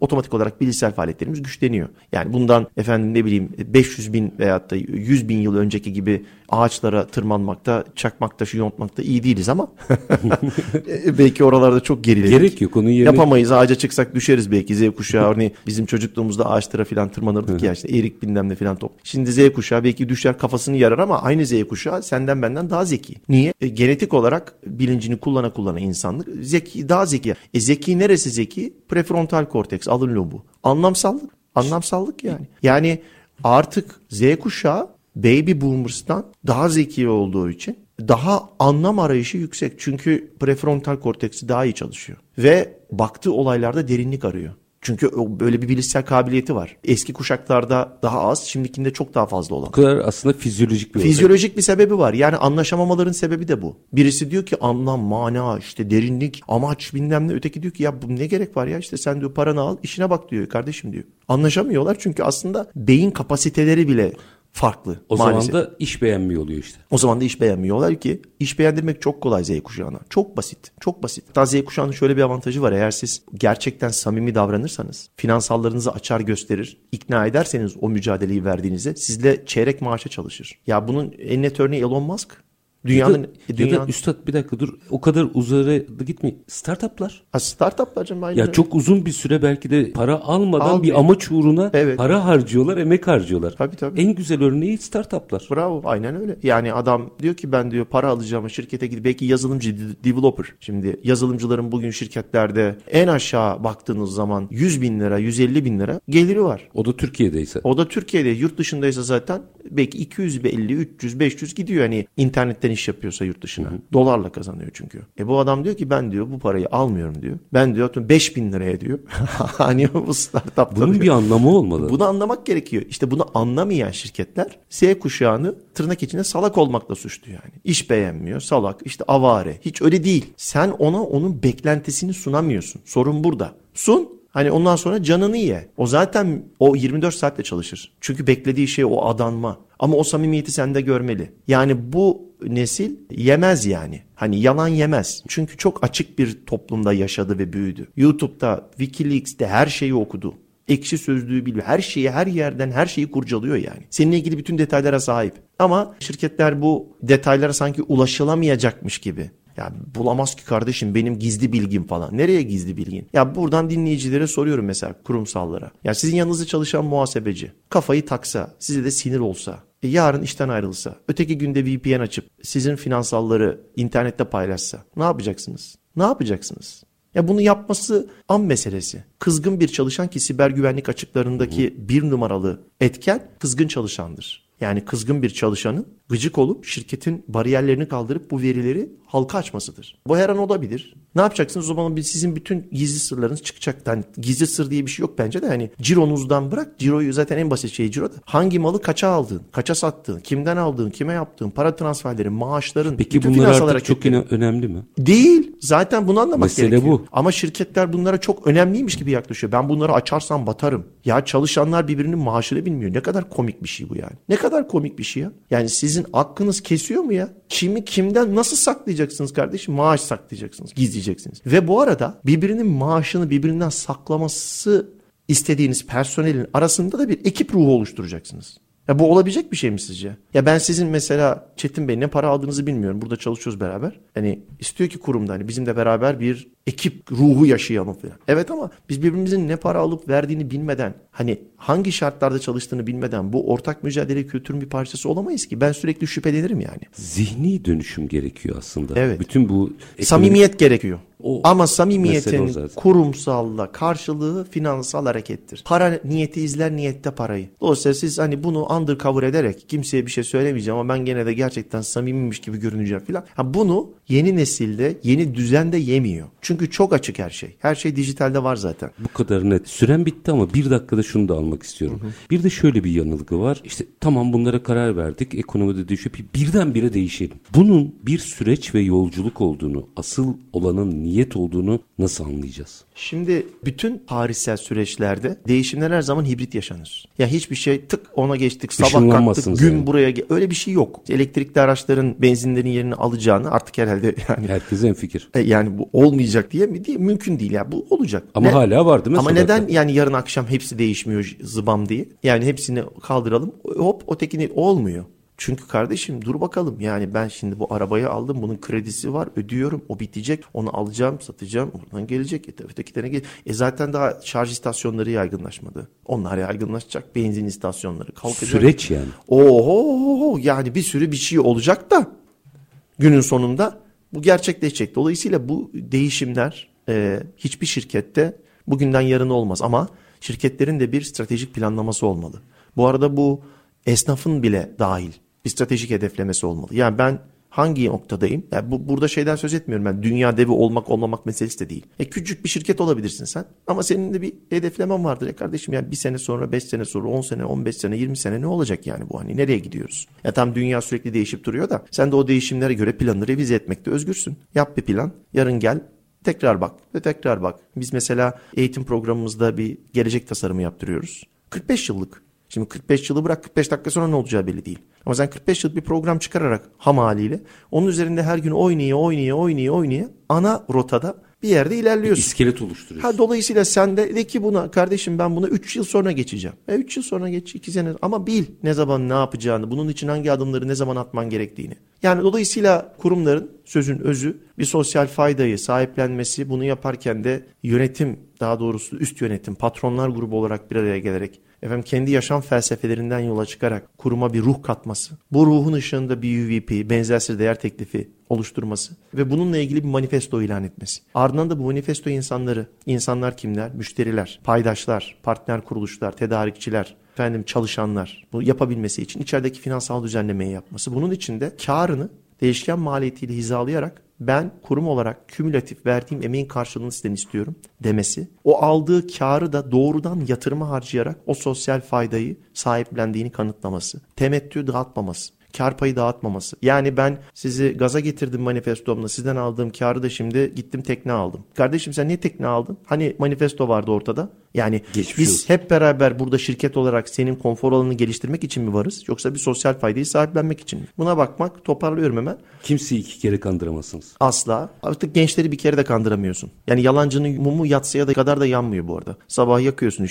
otomatik olarak bilişsel faaliyetlerimiz güçleniyor. Yani bundan 500 bin veyahut da 100 bin yıl önceki gibi ağaçlara tırmanmakta, çakmakta, yontmakta iyi değiliz ama belki oralarda çok geriledik. Gerek yok onu yapamayız. Ağaca çıksak düşeriz belki. Z kuşağı örneğin bizim çocukluğumuzda ağaçlara falan tırmanırdık ya işte erik bilmem ne falan top. Şimdi Z kuşağı belki düşer kafasını yarar ama aynı Z kuşağı senden benden daha zeki. Niye? Genetik olarak bilincini kullana insanlık zeki, daha zeki. Zeki neresi zeki? Prefrontal korteks, alın lobu. Anlamsallık yani. Yani artık Z kuşağı baby boomers'tan daha zeki olduğu için daha anlam arayışı yüksek. Çünkü prefrontal korteksi daha iyi çalışıyor. Ve baktığı olaylarda derinlik arıyor. Çünkü böyle bir bilişsel kabiliyeti var. Eski kuşaklarda daha az, şimdikinde çok daha fazla olan. O kadar aslında fizyolojik bir sebebi var. Yani anlaşamamaların sebebi de bu. Birisi diyor ki anlam, mana, işte derinlik, amaç bilmem ne. Öteki diyor ki ya bu ne gerek var ya işte sen diyor paranı al, işine bak diyor kardeşim diyor. Anlaşamıyorlar çünkü aslında beyin kapasiteleri bile farklı. O maalesef. Zaman da iş beğenmiyor oluyor işte. O zaman da iş beğenmiyorlar ki iş beğendirmek çok kolay Z kuşağına. Çok basit. Hatta Z kuşağının şöyle bir avantajı var. Eğer siz gerçekten samimi davranırsanız, finansallarınızı açar gösterir, ikna ederseniz o mücadeleyi verdiğinizde sizle çeyrek maaşa çalışır. Ya bunun en net örneği Elon Musk. Dünyanın... Üstad bir dakika dur. O kadar uzara gitme. Startuplar. Startuplar canım aynı. Ya çok uzun bir süre belki de para almadan bir amaç uğruna para harcıyorlar, emek harcıyorlar. Tabii. En güzel örneği startuplar. Bravo. Aynen öyle. Yani adam diyor ki ben diyor para alacağıma şirkete gidip belki yazılımcı, developer. Şimdi yazılımcıların bugün şirketlerde en aşağı baktığınız zaman 100 bin lira, 150 bin lira geliri var. O da Türkiye'deyse. Yurt dışındaysa zaten belki 250, 300, 500 gidiyor. Hani internetten iş yapıyorsa yurt dışına. Hı-hı. Dolarla kazanıyor çünkü. Bu adam diyor ki ben diyor bu parayı almıyorum diyor. Ben diyor 5 bin liraya diyor. Hani bu startupta bunun diyor. Bir anlamı olmalı. Bunu anlamak gerekiyor. İşte bunu anlamayan şirketler Z kuşağını tırnak içinde salak olmakla suçluyor yani. İş beğenmiyor, salak, işte avare. Hiç öyle değil. Sen ona onun beklentisini sunamıyorsun. Sorun burada. Sun. Hani ondan sonra canını ye. O zaten o 24 saatle çalışır. Çünkü beklediği şey o adanma. Ama o samimiyeti sende görmeli. Yani bu nesil yemez yani. Hani yalan yemez. Çünkü çok açık bir toplumda yaşadı ve büyüdü. YouTube'da, WikiLeaks'te her şeyi okudu. Ekşi Sözlüğü biliyor. Her şeyi, her yerden her şeyi kurcalıyor yani. Seninle ilgili bütün detaylara sahip. Ama şirketler bu detaylara sanki ulaşılamayacakmış gibi. Ya bulamaz ki kardeşim benim gizli bilgim falan. Nereye gizli bilgin? Ya buradan dinleyicilere soruyorum mesela kurumsallara. Ya sizin yanınızda çalışan muhasebeci kafayı taksa, size de sinir olsa, yarın işten ayrılsa, öteki günde VPN açıp sizin finansalları internette paylaşsa ne yapacaksınız? Ne yapacaksınız? Ya bunu yapması an meselesi. Kızgın bir çalışan ki siber güvenlik açıklarındaki bir numaralı etken kızgın çalışandır. Yani kızgın bir çalışanın gıcık olup şirketin bariyerlerini kaldırıp bu verileri halka açmasıdır. Bu her an olabilir. Ne yapacaksınız? O zaman sizin bütün gizli sırlarınız çıkacak. Yani gizli sır diye bir şey yok bence de. Yani cironuzdan bırak. Ciroyu zaten en basit şey ciroda. Hangi malı kaça aldın? Kaça sattın? Kimden aldın? Kime yaptın? Para transferleri, maaşların. Peki bunlar artık çok önemli mi? Değil. Zaten bunu anlamak gerekiyor. Bu. Ama şirketler bunlara çok önemliymiş gibi yaklaşıyor. Ben bunları açarsam batarım. Ya çalışanlar birbirinin maaşını bilmiyor. Ne kadar komik bir şey bu yani. Ne kadar komik bir şey ya. Yani sizin aklınız kesiyor mu ya? Kimi kimden nasıl saklayacaksınız kardeşim? Maaş saklayacaksınız, gizleyeceksiniz. Ve bu arada birbirinin maaşını birbirinden saklaması istediğiniz personelin arasında da bir ekip ruhu oluşturacaksınız. Ya bu olabilecek bir şey mi sizce? Ya ben sizin mesela Çetin Bey ne para aldığınızı bilmiyorum. Burada çalışıyoruz beraber. Hani istiyor ki kurumda hani bizim de beraber bir ekip ruhu yaşayalım falan. Evet ama biz birbirimizin ne para alıp verdiğini bilmeden, hani hangi şartlarda çalıştığını bilmeden bu ortak mücadele kültürün bir parçası olamayız ki. Ben sürekli şüphelenirim yani. Zihni dönüşüm gerekiyor aslında. Evet. Bütün bu samimiyet gerekiyor. Ama samimiyetin kurumsalla karşılığı finansal harekettir. Para niyeti izler, niyette parayı. Dolayısıyla siz hani bunu undercover ederek kimseye bir şey söylemeyeceğim ama ben gene de gerçekten samimiymiş gibi görüneceğim falan. Bunu yeni nesilde, yeni düzende yemiyor. Çünkü çok açık her şey. Her şey dijitalde var zaten. Bu kadar net. Süren bitti ama bir dakikada şunu da almak istiyorum. Hı hı. Bir de şöyle bir yanılgı var. İşte tamam bunlara karar verdik. Ekonomide düşüp birdenbire değişelim. Bunun bir süreç ve yolculuk olduğunu, asıl olanın niyet olduğunu nasıl anlayacağız? Şimdi bütün tarihsel süreçlerde değişimler her zaman hibrit yaşanır. Ya hiçbir şey tık ona geçtik, sabah kalktık, gün yani. Öyle bir şey yok. Elektrikli araçların benzinlerin yerini alacağını artık herhalde yani. Herkesin fikir. Yani bu olmayacak diye mi? Değil, mümkün değil ya. Bu olacak. Ama hala var değil mi? Ama neden yani yarın akşam hepsi değişmiyor zıbam diye? Yani hepsini kaldıralım hop ötekini olmuyor. Çünkü kardeşim dur bakalım yani ben şimdi bu arabayı aldım, bunun kredisi var, ödüyorum, o bitecek, onu alacağım, satacağım, oradan gelecek, ötekine gelecek. Zaten daha şarj istasyonları yaygınlaşmadı. Onlar yaygınlaşacak, benzin istasyonları kalkacak. Süreç yani. Oho yani bir sürü bir şey olacak da günün sonunda bu gerçekleşecek. Dolayısıyla bu değişimler hiçbir şirkette bugünden yarına olmaz ama şirketlerin de bir stratejik planlaması olmalı. Bu arada bu esnafın bile dahil bir stratejik hedeflemesi olmalı. Yani ben hangi noktadayım? Yani burada şeyden söz etmiyorum ben. Dünya devi olmak olmamak meselesi de değil. Küçük bir şirket olabilirsin sen. Ama senin de bir hedeflemen vardır ya kardeşim. Yani 1 sene sonra, 5 sene sonra, 10 sene, 15 sene, 20 sene ne olacak yani bu? Hani nereye gidiyoruz? Ya tam dünya sürekli değişip duruyor da sen de o değişimlere göre planı revize etmekte özgürsün. Yap bir plan. Yarın gel. Tekrar bak ve tekrar bak. Biz mesela eğitim programımızda bir gelecek tasarımı yaptırıyoruz. 45 yıllık. Şimdi 45 yılı bırak 45 dakika sonra ne olacağı belli değil. Ama sen 45 yıllık bir program çıkararak ham haliyle onun üzerinde her gün oynaya ana rotada bir yerde ilerliyorsun. Bir iskelet oluşturuyorsun. Ha, dolayısıyla sen de ki buna kardeşim ben buna 3 yıl sonra geçeceğim. 3 yıl sonra geç, 2 sene ama bil ne zaman ne yapacağını, bunun için hangi adımları ne zaman atman gerektiğini. Yani dolayısıyla kurumların sözün özü bir sosyal faydayı sahiplenmesi, bunu yaparken de yönetim, daha doğrusu üst yönetim, patronlar grubu olarak bir araya gelerek, kendi yaşam felsefelerinden yola çıkarak kuruma bir ruh katması, bu ruhun ışığında bir UVP, benzersiz değer teklifi oluşturması ve bununla ilgili bir manifesto ilan etmesi. Ardından da bu manifesto insanlar kimler? Müşteriler, paydaşlar, partner kuruluşlar, tedarikçiler, çalışanlar. Bu yapabilmesi için içerideki finansal düzenlemeyi yapması. Bunun için de karını değişken maliyetiyle hizalayarak ben kurum olarak kümülatif verdiğim emeğin karşılığını sizden istiyorum demesi. O aldığı karı da doğrudan yatırıma harcayarak o sosyal faydayı sahiplendiğini kanıtlaması. Temettü dağıtmaması. Kar payı dağıtmaması. Yani ben sizi gaza getirdim manifestomla, sizden aldığım karı da şimdi gittim tekne aldım. Kardeşim sen niye tekne aldın? Hani manifesto vardı ortada. Yani geçmiş biz olsun. Hep beraber burada şirket olarak senin konfor alanını geliştirmek için mi varız? Yoksa bir sosyal faydayı sahiplenmek için mi? Buna bakmak, toparlıyorum hemen. Kimseyi 2 kere kandıramazsınız. Asla. Artık gençleri bir kere de kandıramıyorsun. Yani yalancının mumu yatsıya da kadar da yanmıyor bu arada. Sabah yakıyorsun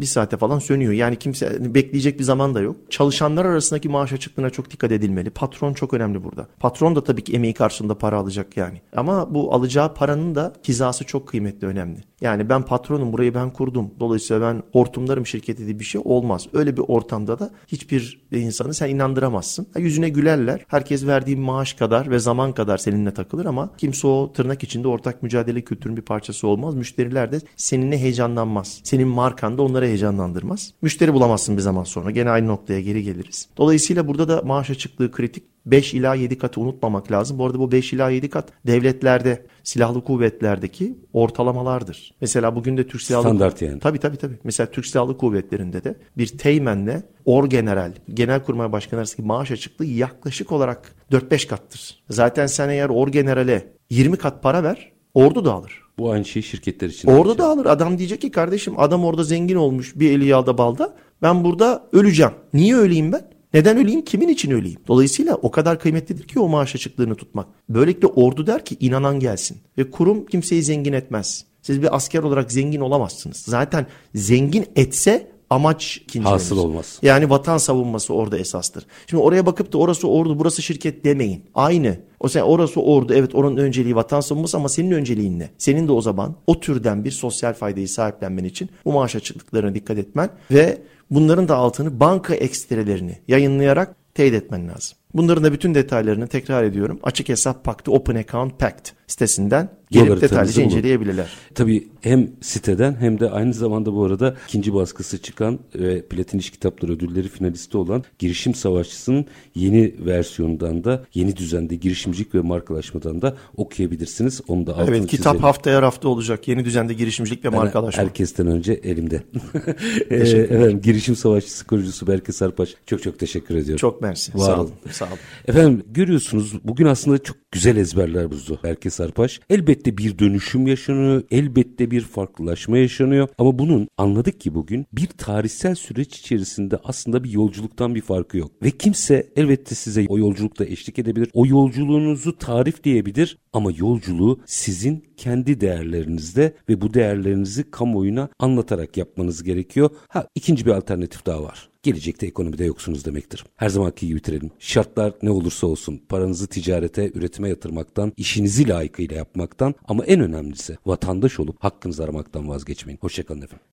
bir saate falan sönüyor. Yani kimse bekleyecek bir zaman da yok. Çalışanlar arasındaki maaş açıklığına çok dikkat edilmeli. Patron çok önemli burada. Patron da tabii ki emeği karşılığında para alacak yani. Ama bu alacağı paranın da hizası çok kıymetli, önemli. Yani ben patronum, burayı ben kurdum. Dolayısıyla ben hortumlarım şirketi diye bir şey olmaz. Öyle bir ortamda da hiçbir insanı sen inandıramazsın. Yüzüne gülerler. Herkes verdiği maaş kadar ve zaman kadar seninle takılır ama kimse o tırnak içinde ortak mücadele kültürünün bir parçası olmaz. Müşteriler de seninle heyecanlanmaz. Senin markan da onları heyecanlandırmaz. Müşteri bulamazsın bir zaman sonra. Gene aynı noktaya geri geliriz. Dolayısıyla burada da maaş açıklığı kritik. 5 ila 7 katı unutmamak lazım. Bu arada bu 5 ila 7 kat devletlerde, silahlı kuvvetlerdeki ortalamalardır. Mesela bugün de Türk Silahlı Kuvvetleri. Yani. Tabii. Mesela Türk Silahlı Kuvvetleri'nde de bir teğmenle orgeneral, genelkurmay başkanı arasındaki maaş açıklığı yaklaşık olarak 4-5 kattır. Zaten sen eğer orgenerale 20 kat para ver, ordu da alır. Bu aynı şey şirketler için. Ordu da alır. Adam diyecek ki kardeşim adam orada zengin olmuş bir eli yağda balda. Ben burada öleceğim. Niye öleyim ben? Neden öleyim? Kimin için öleyim? Dolayısıyla o kadar kıymetlidir ki o maaş açıklığını tutmak. Böylelikle ordu der ki inanan gelsin. Ve kurum kimseyi zengin etmez. Siz bir asker olarak zengin olamazsınız. Zaten zengin etse amaç hasıl olmaz. Yani vatan savunması orada esastır. Şimdi oraya bakıp da orası ordu, burası şirket demeyin. Aynı. O sen orası ordu, evet onun önceliği vatan savunması ama senin önceliğin ne? Senin de o zaman o türden bir sosyal faydayı sahiplenmen için bu maaş açıklıklarına dikkat etmen ve bunların da altını banka ekstrelerini yayınlayarak teyit etmen lazım. Bunların da bütün detaylarını tekrar ediyorum. Açık Hesap Paktı, Open Account Pact sitesinden gelip detaylıca inceleyebilirler. Tabii hem siteden hem de aynı zamanda bu arada ikinci baskısı çıkan ve Platin İş Kitapları Ödülleri finalisti olan Girişim Savaşçısı'nın yeni versiyonundan da, yeni düzende girişimcilik ve markalaşmadan da okuyabilirsiniz. Onu da altını çizelim. Kitap haftaya rafta olacak. Yeni düzende girişimcilik ve markalaşma. Herkesten önce elimde. Efendim, Girişim Savaşçısı kurucusu Berke Sarpaş, çok teşekkür ediyorum. Çok mersi. Sağ olun. Sağ olun. Efendim, görüyorsunuz bugün aslında çok güzel ezberler bozdu Berke Sarpaş. Elbette bir dönüşüm yaşanıyor. Elbette bir farklılaşma yaşanıyor. Ama bunun anladık ki bugün bir tarihsel süreç içerisinde aslında bir yolculuktan bir farkı yok. Ve kimse elbette size o yolculukta eşlik edebilir. O yolculuğunuzu tarifleyebilir. Ama yolculuğu sizin kendi değerlerinizde ve bu değerlerinizi kamuoyuna anlatarak yapmanız gerekiyor. İkinci bir alternatif daha var. Gelecekte ekonomide yoksunuz demektir. Her zamanki gibi bitirelim. Şartlar ne olursa olsun paranızı ticarete, üretime yatırmaktan, işinizi layıkıyla yapmaktan ama en önemlisi vatandaş olup hakkınızı aramaktan vazgeçmeyin. Hoşçakalın efendim.